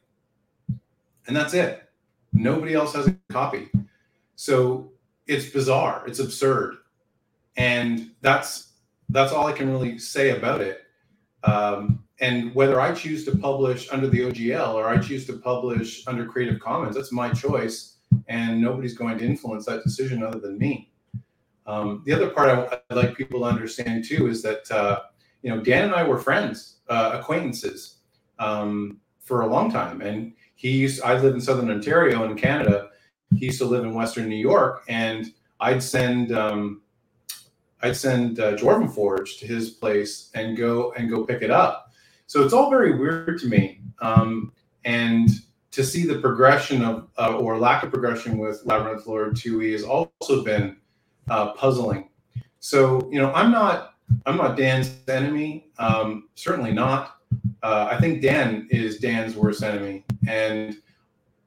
and that's it. Nobody else has a copy, so it's bizarre. It's absurd, and that's. That's all I can really say about it. Um, and whether I choose to publish under the O G L or I choose to publish under Creative Commons, that's my choice. And nobody's going to influence that decision other than me. Um, the other part I, I'd like people to understand too is that, uh, you know, Dan and I were friends, uh, acquaintances um, for a long time. And he used, I live in Southern Ontario in Canada. He used to live in Western New York. And I'd send um, I'd send uh, Dwarven Forge to his place and go and go pick it up. So it's all very weird to me, um, and to see the progression of uh, or lack of progression with Labyrinth Lord two E has also been uh, puzzling. So you know, I'm not I'm not Dan's enemy, um, certainly not. Uh, I think Dan is Dan's worst enemy, and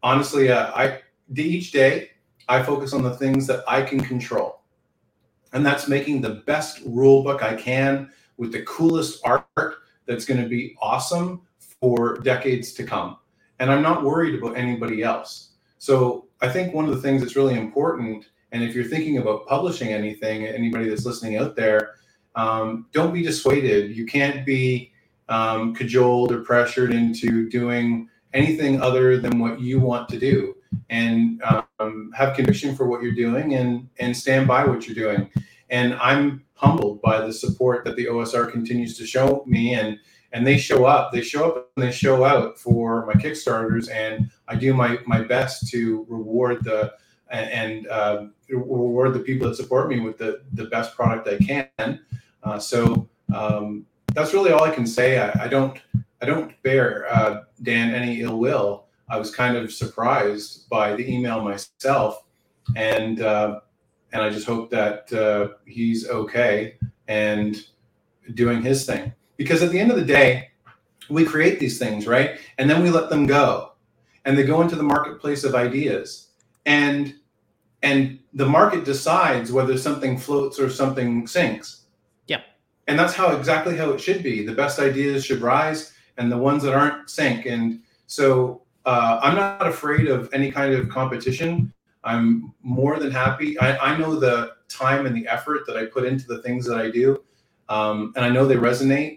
honestly, uh, I each day I focus on the things that I can control, and that's making the best rule book I can with the coolest art that's going to be awesome for decades to come. And I'm not worried about anybody else. So I think one of the things that's really important, and if you're thinking about publishing anything, anybody that's listening out there, um, don't be dissuaded. You can't be um, cajoled or pressured into doing anything other than what you want to do, and um, have conviction for what you're doing and, and stand by what you're doing. And I'm humbled by the support that the O S R continues to show me, and and they show up, they show up and they show out for my Kickstarters, and I do my, my best to reward the and uh, reward the people that support me with the, the best product I can. Uh, so um, that's really all I can say. I, I don't I don't bear uh, Dan any ill will. I was kind of surprised by the email myself, and uh, and I just hope that uh, he's okay and doing his thing. Because at the end of the day, we create these things, right? And then we let them go, and they go into the marketplace of ideas, and and the market decides whether something floats or something sinks. Yeah. And that's how exactly how it should be. The best ideas should rise, and the ones that aren't sink. And so uh, I'm not afraid of any kind of competition. I'm more than happy. I, I know the time and the effort that I put into the things that I do, um, and I know they resonate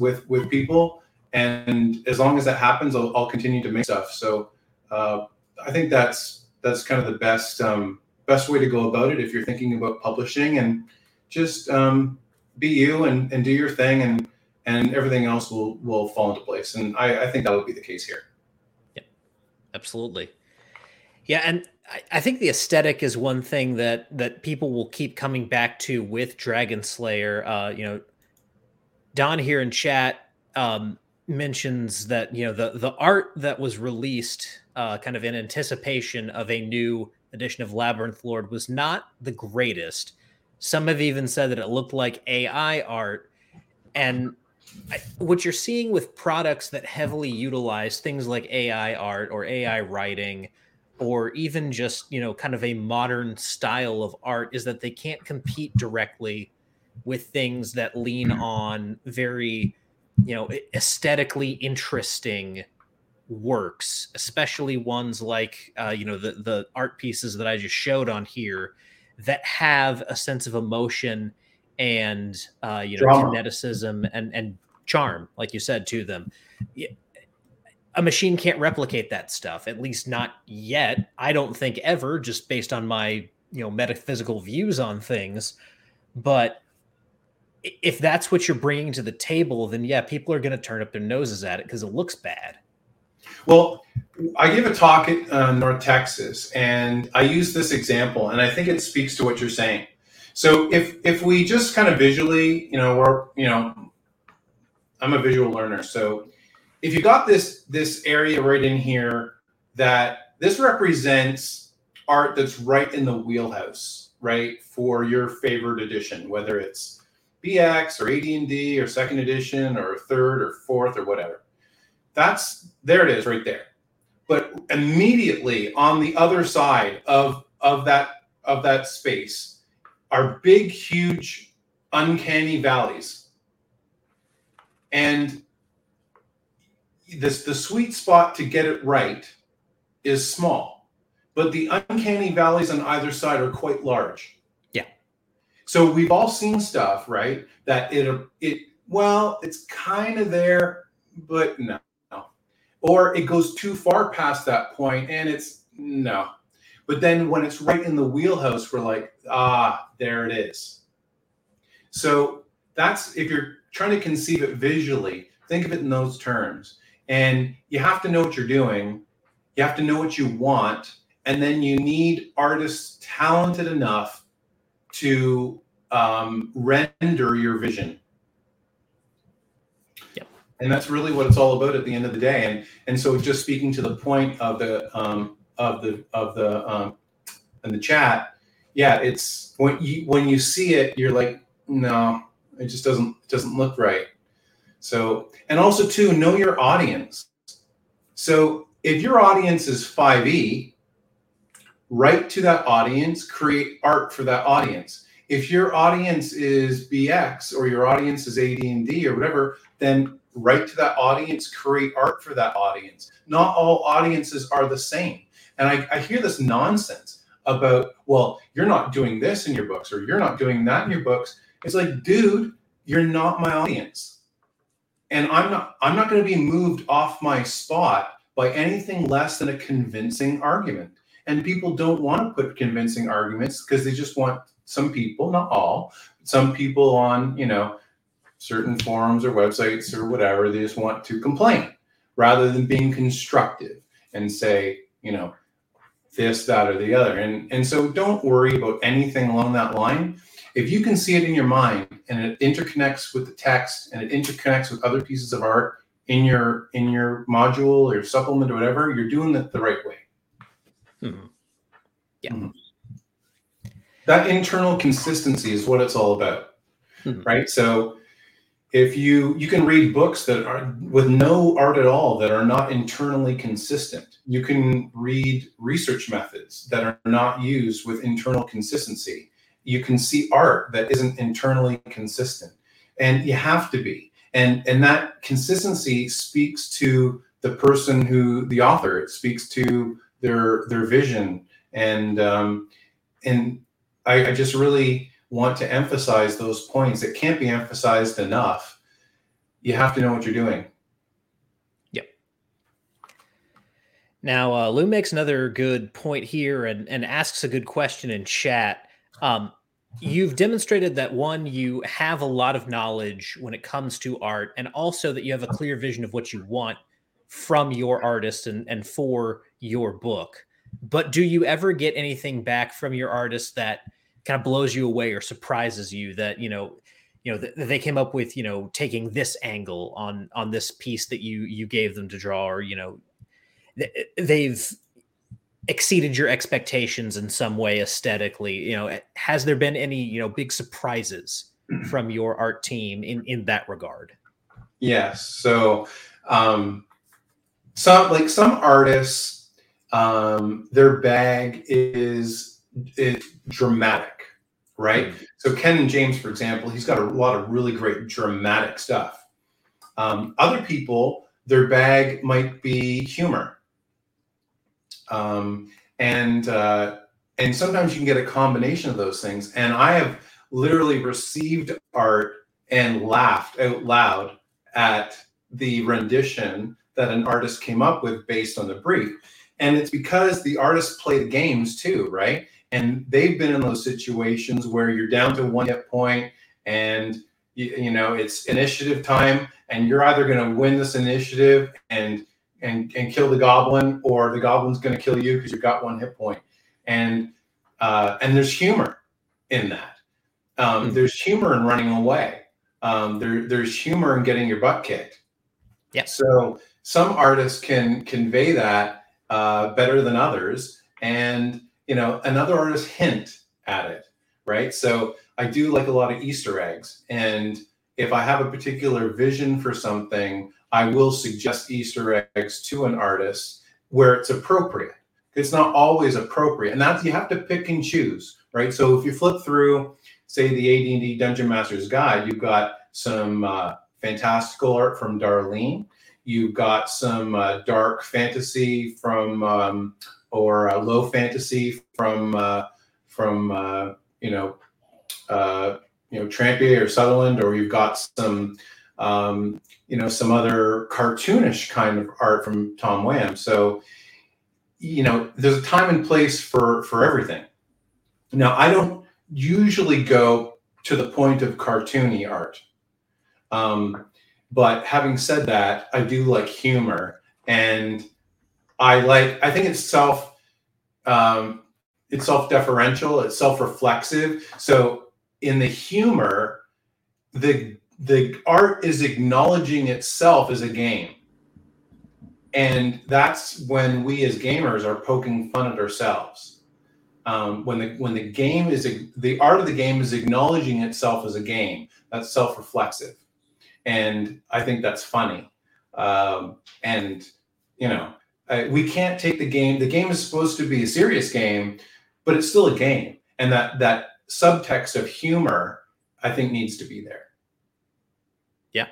with with people, and as long as that happens, I'll, I'll continue to make stuff. So uh, I think that's that's kind of the best um, best way to go about it if you're thinking about publishing, and just um, be you and, and do your thing, and and everything else will will fall into place. And I, I think that would be the case here. Yeah, absolutely. Yeah, and I, I think the aesthetic is one thing that that people will keep coming back to with Dragonslayer. Uh, you know, Don here in chat um, mentions that, you know, the, the art that was released uh, kind of in anticipation of a new edition of Labyrinth Lord was not the greatest. Some have even said that it looked like A I art. And I, what you're seeing with products that heavily utilize things like A I art or A I writing, or even just, you know, kind of a modern style of art, is that they can't compete directly with things that lean on very, you know, aesthetically interesting works, especially ones like, uh, you know, the, the art pieces that I just showed on here that have a sense of emotion and, uh, you know, Drama. Kineticism and, and charm, like you said, to them. Yeah. A machine can't replicate that stuff, at least not yet. I don't think ever, just based on my, you know, metaphysical views on things. But if that's what you're bringing to the table, then yeah, people are going to turn up their noses at it because it looks bad. Well, I gave a talk at uh, North Texas, and I used this example, and I think it speaks to what you're saying. So if if we just kind of visually, you know, we're, you know, I'm a visual learner, so. If you got this this area right in here, that this represents art that's right in the wheelhouse, right, for your favorite edition, whether it's B X or A D and D or second edition or third or fourth or whatever. That's there it is right there. But immediately on the other side of of that of that space are big, huge, uncanny valleys. And This, the sweet spot to get it right is small, but the uncanny valleys on either side are quite large. Yeah. So we've all seen stuff, right? That it, it well, it's kind of there, but no. Or it goes too far past that point, and it's no. But then when it's right in the wheelhouse, we're like, ah, there it is. So that's, if you're trying to conceive it visually, think of it in those terms. And you have to know what you're doing. You have to know what you want. and then you need artists talented enough to um, render your vision. Yep. And that's really what it's all about at the end of the day. And and so just speaking to the point of the um, of the of the um, in the chat, yeah, it's when you when you see it, you're like, no, it just doesn't it doesn't look right. So, and also too, know your audience. So if your audience is five E, write to that audience, create art for that audience. If your audience is B X or your audience is A D and D or whatever, then write to that audience, create art for that audience. Not all audiences are the same. And I, I hear this nonsense about, well, you're not doing this in your books or you're not doing that in your books. It's like, dude, you're not my audience. And I'm not I'm not going to be moved off my spot by anything less than a convincing argument. And people don't want to put convincing arguments because they just want some people, not all, some people on, you know, certain forums or websites or whatever, they just want to complain rather than being constructive and say, you know, this, that, or the other. And, and so don't worry about anything along that line. If you can see it in your mind and it interconnects with the text and it interconnects with other pieces of art in your in your module or supplement or whatever, you're doing it the right way. Hmm. Yeah. Mm-hmm. That internal consistency is what it's all about, hmm. right? So if you you can read books that are with no art at all that are not internally consistent. You can read research methods that are not used with internal consistency. You can see art that isn't internally consistent, and you have to be. And, and that consistency speaks to the person who, the author, it speaks to their, their vision. And, um, and I, I just really want to emphasize those points that can't be emphasized enough. You have to know what you're doing. Yep. Now, uh, Lou makes another good point here and, and asks a good question in chat. Um, you've demonstrated that, one, you have a lot of knowledge when it comes to art, and also that you have a clear vision of what you want from your artist and, and for your book. But do you ever get anything back from your artist that kind of blows you away or surprises you that, you know, you know, that they came up with, you know, taking this angle on, on this piece that you, you gave them to draw, or, you know, they've exceeded your expectations in some way aesthetically? You know, has there been any, you know, big surprises from your art team in, in that regard? Yes. So, um, some, like some artists, um, their bag is, is dramatic, right? Mm-hmm. So Kenan James, for example, he's got a lot of really great dramatic stuff. Um, other people, their bag might be humor. Um, and, uh, and sometimes you can get a combination of those things. And I have literally received art and laughed out loud at the rendition that an artist came up with based on the brief. And it's because the artists play the games too, right? And they've been in those situations where you're down to one hit point and you, you know, it's initiative time and you're either going to win this initiative and And, and kill the goblin, or the goblin's going to kill you because you've got one hit point. And uh, and there's humor in that. Um, mm-hmm. There's humor in running away. Um, there, there's humor in getting your butt kicked. Yeah. So some artists can convey that uh, better than others, and you know, another artist hint at it, right? So I do like a lot of Easter eggs, and if I have a particular vision for something, I will suggest Easter eggs to an artist where it's appropriate. It's not always appropriate. And that's, you have to pick and choose, right? So if you flip through, say, the A D and D Dungeon Master's Guide, you've got some uh, fantastical art from Darlene. You've got some uh, dark fantasy from, um, or uh, low fantasy from, uh, from uh, you know, uh, you know, Trampier or Sutherland, or you've got some, um, you know, some other cartoonish kind of art from Tom Wham. So, you know, there's a time and place for, for everything. Now, I don't usually go to the point of cartoony art. Um, but having said that, I do like humor, and I like, I think it's self, um, it's self-deferential, it's self-reflexive. So in the humor, the the art is acknowledging itself as a game. And that's when we as gamers are poking fun at ourselves. Um, when the when the game is a, the art of the game is acknowledging itself as a game. That's self-reflexive, and I think that's funny. Um, and you know, I, we can't take the game. The game is supposed to be a serious game, but it's still a game. And that that subtext of humor, I think, needs to be there. Yeah.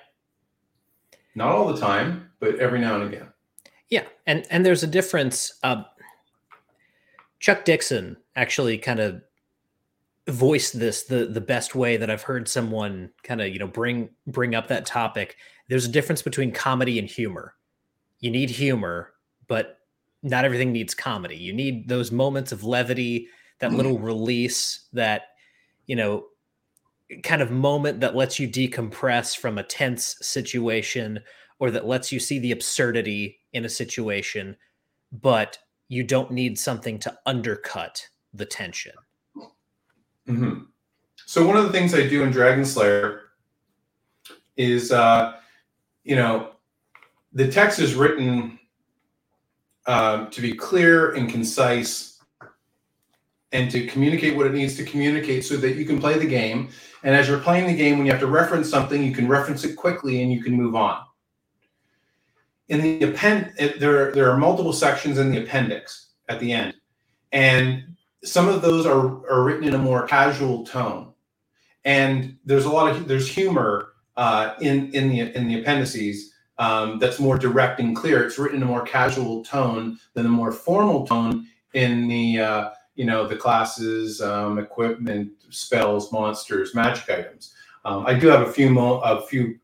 Not all the time, but every now and again. Yeah, and, and there's a difference. Uh, Chuck Dixon actually kind of voiced this the, the best way that I've heard someone kind of, you know, bring bring up that topic. There's a difference between comedy and humor. You need humor, but not everything needs comedy. You need those moments of levity, that little release, that, you know, kind of moment that lets you decompress from a tense situation, or that lets you see the absurdity in a situation, but you don't need something to undercut the tension. Mm-hmm. So one of the things I do in Dragonslayer is, uh, you know, the text is written uh, to be clear and concise and to communicate what it needs to communicate so that you can play the game. And as you're playing the game, when you have to reference something, you can reference it quickly and you can move on. In the append, there, there are multiple sections in the appendix at the end. And some of those are, are written in a more casual tone. And there's a lot of, there's humor uh, in, in the in the appendices um, that's more direct and clear. It's written in a more casual tone than the more formal tone in the, uh, you know, the classes, um, equipment, spells, monsters, magic items. Um, I do have a few, mo- a few,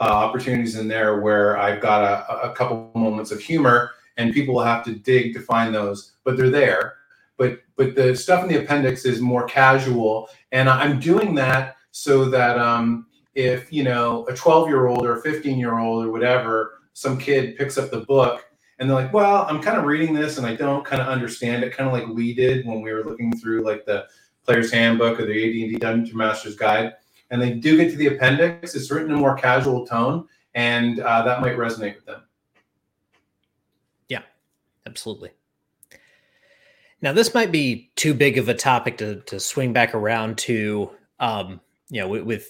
Uh, opportunities in there where I've got a, a couple moments of humor, and people will have to dig to find those, but they're there. But but the stuff in the appendix is more casual, and I'm doing that so that um, if, you know, a twelve-year-old or a fifteen-year-old or whatever, some kid picks up the book and they're like, well, I'm kind of reading this and I don't kind of understand it, kind of like we did when we were looking through like the Player's Handbook or the A D and D Dungeon Master's Guide. And they do get to the appendix. It's written in a more casual tone, and uh, that might resonate with them. Yeah, absolutely. Now, this might be too big of a topic to to swing back around to, um, you know, with, with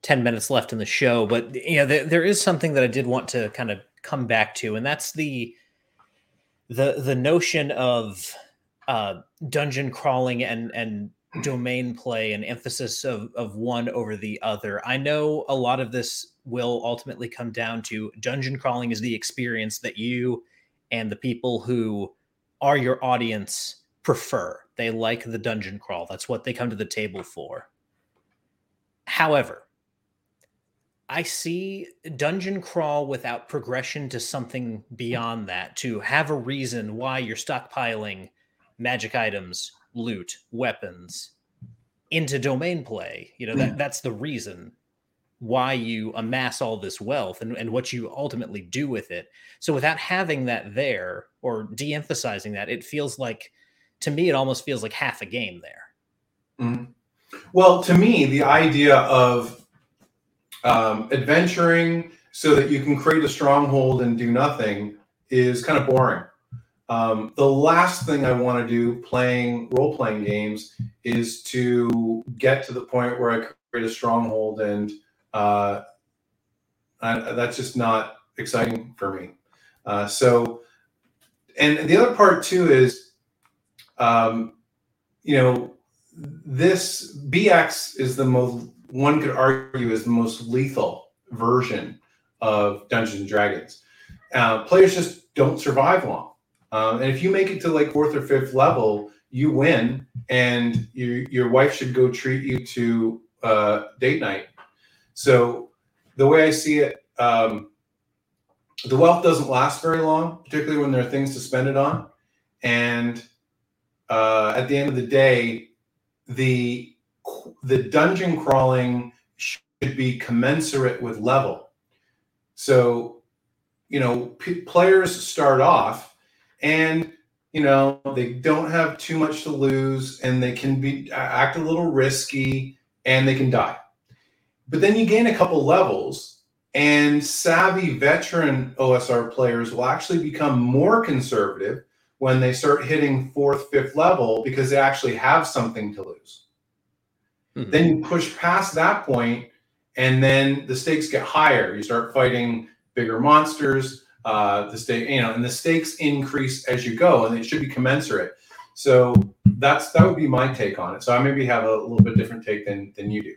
ten minutes left in the show. But, you know, there, there is something that I did want to kind of come back to, and that's the the the notion of uh, dungeon crawling and and. domain play and emphasis of, of one over the other. I know a lot of this will ultimately come down to dungeon crawling is the experience that you and the people who are your audience prefer. They like the dungeon crawl. That's what they come to the table for. However, I see dungeon crawl without progression to something beyond that, to have a reason why you're stockpiling magic items, loot, weapons into domain play. You know, that, that's the reason why you amass all this wealth and, and what you ultimately do with it. So without having that there or de-emphasizing that, it feels like, to me, it almost feels like half a game there. Mm-hmm. Well, to me, the idea of um, adventuring so that you can create a stronghold and do nothing is kind of boring. Um, the last thing I want to do playing role-playing games is to get to the point where I create a stronghold, and uh, I, that's just not exciting for me. Uh, so, and the other part too is, um, you know, this B X is the most, one could argue, is the most lethal version of Dungeons and Dragons. Uh, players just don't survive long. Um, and if you make it to like fourth or fifth level, you win, and you, your wife should go treat you to uh, date night. So the way I see it, um, the wealth doesn't last very long, particularly when there are things to spend it on. And uh, at the end of the day, the the dungeon crawling should be commensurate with level. So, you know, p- players start off. And, you know, they don't have too much to lose, and they can be act a little risky, and they can die. But then you gain a couple levels, and savvy veteran O S R players will actually become more conservative when they start hitting fourth, fifth level, because they actually have something to lose. Mm-hmm. Then you push past that point, and then the stakes get higher. You start fighting bigger monsters. Uh, the stake, you know, and the stakes increase as you go, and it should be commensurate. So that's that would be my take on it. So I maybe have a little bit different take than than you do.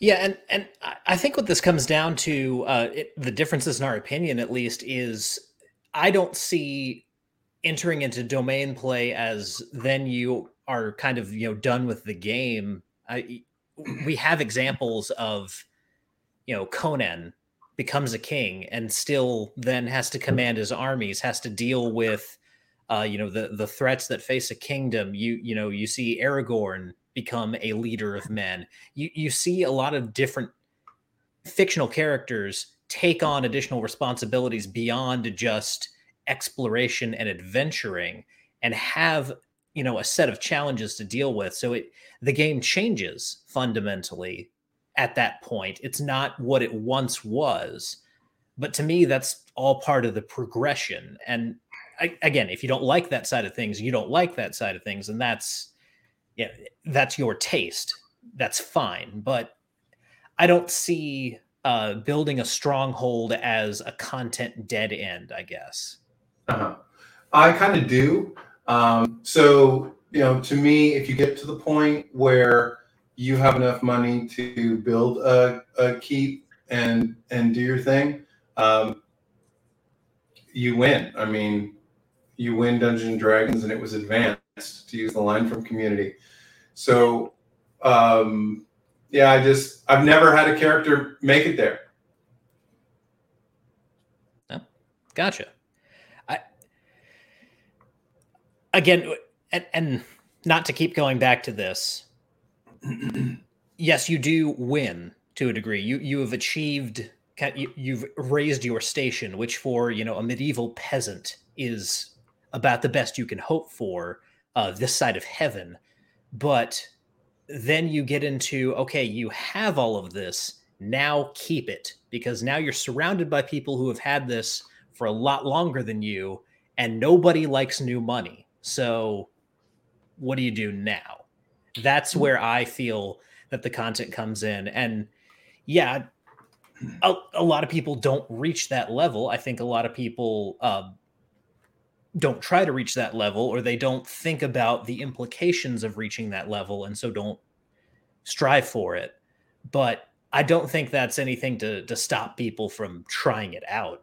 Yeah, and and I think what this comes down to, uh, it, the differences in our opinion, at least, is I don't see entering into domain play as then you are kind of, you know, done with the game. I, we have examples of, you know, Conan becomes a king and still then has to command his armies, has to deal with, uh, you know, the, the threats that face a kingdom. You, you know, you see Aragorn become a leader of men. You, you see a lot of different fictional characters take on additional responsibilities beyond just exploration and adventuring, and have, you know, a set of challenges to deal with. So it, the game changes fundamentally at that point. It's not what it once was, but to me, that's all part of the progression. And I, again, if you don't like that side of things, you don't like that side of things, and that's, yeah, that's your taste. That's fine. But I don't see uh, building a stronghold as a content dead end, I guess. Uh-huh. I kind of do. Um, so, you know, to me, if you get to the point where you have enough money to build a, a keep and and do your thing, um, you win. I mean, you win Dungeons and Dragons, and it was advanced, to use the line from Community. So, um, yeah, I just, I've never had a character make it there. Oh, gotcha. I again, and, and not to keep going back to this, yes, you do win to a degree. You you have achieved, you've raised your station, which for, you know, a medieval peasant is about the best you can hope for uh, this side of heaven. But then you get into, okay, you have all of this, now keep it, because now you're surrounded by people who have had this for a lot longer than you, and nobody likes new money. So what do you do now? That's where I feel that the content comes in. And yeah, a, a lot of people don't reach that level. I think a lot of people uh, don't try to reach that level, or they don't think about the implications of reaching that level, and so don't strive for it. But I don't think that's anything to, to stop people from trying it out.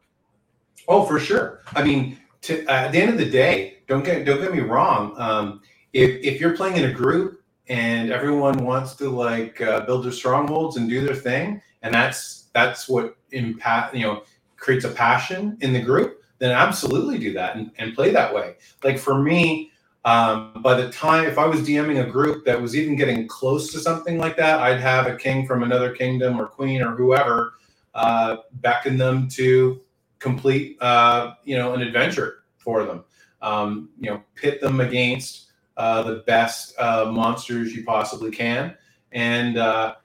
Oh, for sure. I mean, to, uh, at the end of the day, don't get don't get me wrong. Um, if if you're playing in a group, and everyone wants to like uh, build their strongholds and do their thing, and that's that's what impact, you know, creates a passion in the group, then absolutely do that and, and play that way. Like for me, um, by the time, if I was DMing a group that was even getting close to something like that, I'd have a king from another kingdom or queen or whoever uh, beckon them to complete, uh, you know, an adventure for them. Um, you know, pit them against Uh, the best uh, monsters you possibly can, and uh,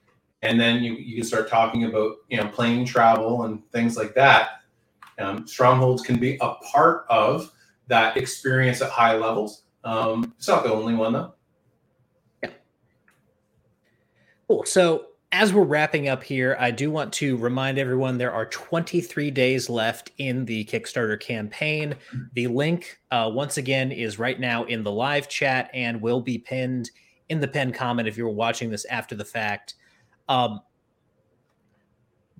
and then you, you can start talking about, you know, plane travel and things like that. Um, strongholds can be a part of that experience at high levels. Um, it's not the only one, though. Yeah. Cool. So as we're wrapping up here, I do want to remind everyone there are twenty-three days left in the Kickstarter campaign. The link, uh, once again, is right now in the live chat and will be pinned in the pinned comment if you're watching this after the fact. Um,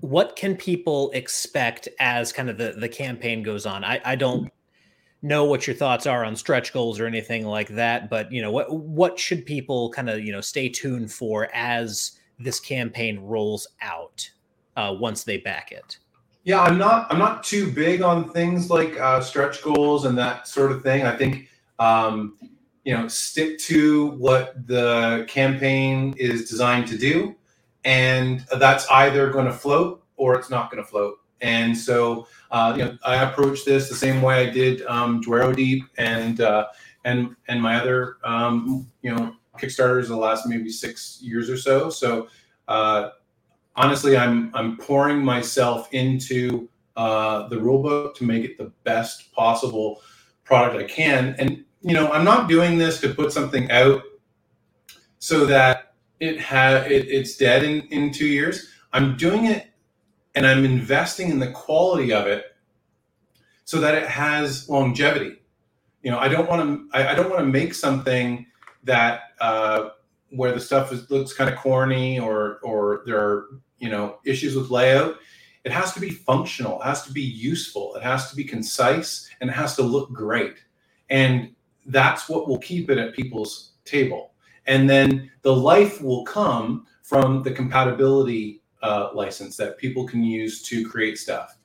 what can people expect as kind of the, the campaign goes on? I, I don't know what your thoughts are on stretch goals or anything like that, but, you know, what what should people kind of, you know, stay tuned for as this campaign rolls out uh, once they back it? Yeah, I'm not I'm not too big on things like uh, stretch goals and that sort of thing. I think, um, you know, stick to what the campaign is designed to do, and that's either going to float or it's not going to float. And so, uh, you know, I approached this the same way I did um, Duero Deep and uh, and and my other, um, you know, Kickstarters the last maybe six years or so. So uh, honestly, I'm I'm pouring myself into uh, the rulebook to make it the best possible product I can. And you know, I'm not doing this to put something out so that it ha- it it's dead in, in two years. I'm doing it. And I'm investing in the quality of it so that it has longevity. You know, I don't want to. I, I don't want to make something that uh, where the stuff is, looks kind of corny or or there are, you know, issues with layout. It has to be functional. It has to be useful. It has to be concise, and it has to look great. And that's what will keep it at people's table. And then the life will come from the compatibility Uh, license that people can use to create stuff.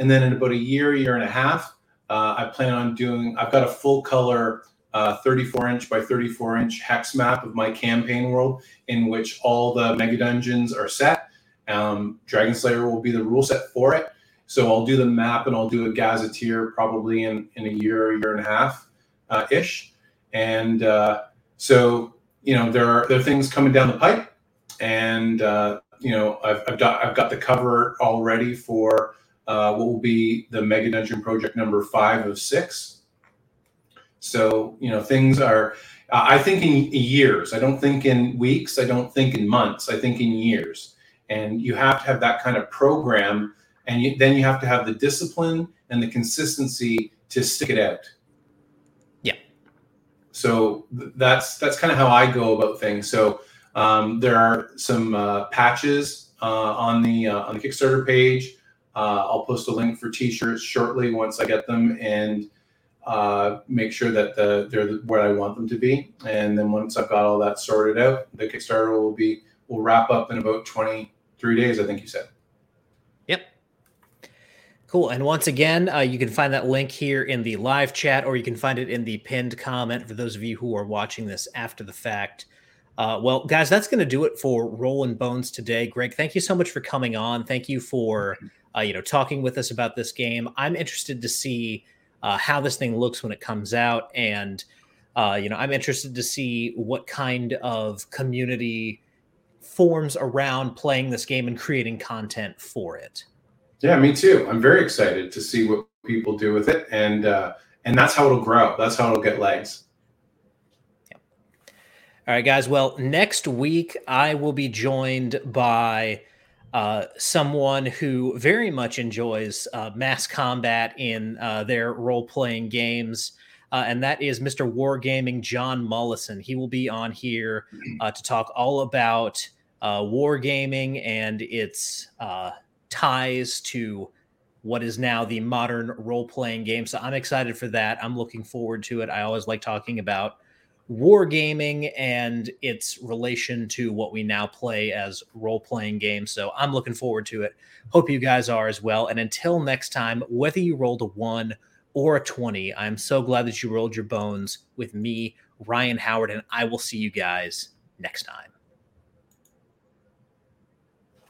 And then in about a year, year and a half, uh, I plan on doing, I've got a full color uh, thirty-four inch by thirty-four inch hex map of my campaign world in which all the mega dungeons are set. Um, Dragonslayer will be the rule set for it. So I'll do the map and I'll do a gazetteer probably in, in a year, year and a half uh, ish. And uh, so, you know, there are, there are things coming down the pipe and, uh, you know, I've I've got, I've got the cover already for uh, what will be the Mega Dungeon project number five of six. So, you know, things are, uh, I think in years. I don't think in weeks. I don't think in months. I think in years. And you have to have that kind of program. And you, then you have to have the discipline and the consistency to stick it out. Yeah. So that's, that's kind of how I go about things. So, Um, there are some uh, patches uh, on the uh, on the Kickstarter page. Uh, I'll post a link for T-shirts shortly once I get them and uh, make sure that the, they're what I want them to be. And then once I've got all that sorted out, the Kickstarter will be will wrap up in about twenty-three days, I think you said. Yep. Cool. And once again, uh, you can find that link here in the live chat, or you can find it in the pinned comment for those of you who are watching this after the fact. Uh, well, guys, that's going to do it for Rollin' Bones today. Greg, thank you so much for coming on. Thank you for uh, you know talking with us about this game. I'm interested to see uh, how this thing looks when it comes out, and uh, you know I'm interested to see what kind of community forms around playing this game and creating content for it. Yeah, me too. I'm very excited to see what people do with it, and uh, and that's how it'll grow. That's how it'll get legs. All right, guys. Well, next week I will be joined by uh, someone who very much enjoys uh, mass combat in uh, their role-playing games, uh, and that is Mister Wargaming John Mullison. He will be on here uh, to talk all about uh, wargaming and its uh, ties to what is now the modern role-playing game. So I'm excited for that. I'm looking forward to it. I always like talking about wargaming and its relation to what we now play as role-playing games. So I'm looking forward to it. Hope you guys are as well. And until next time, whether you rolled a one or a twenty, I'm so glad that you rolled your bones with me, Ryan Howard, and I will see you guys next time.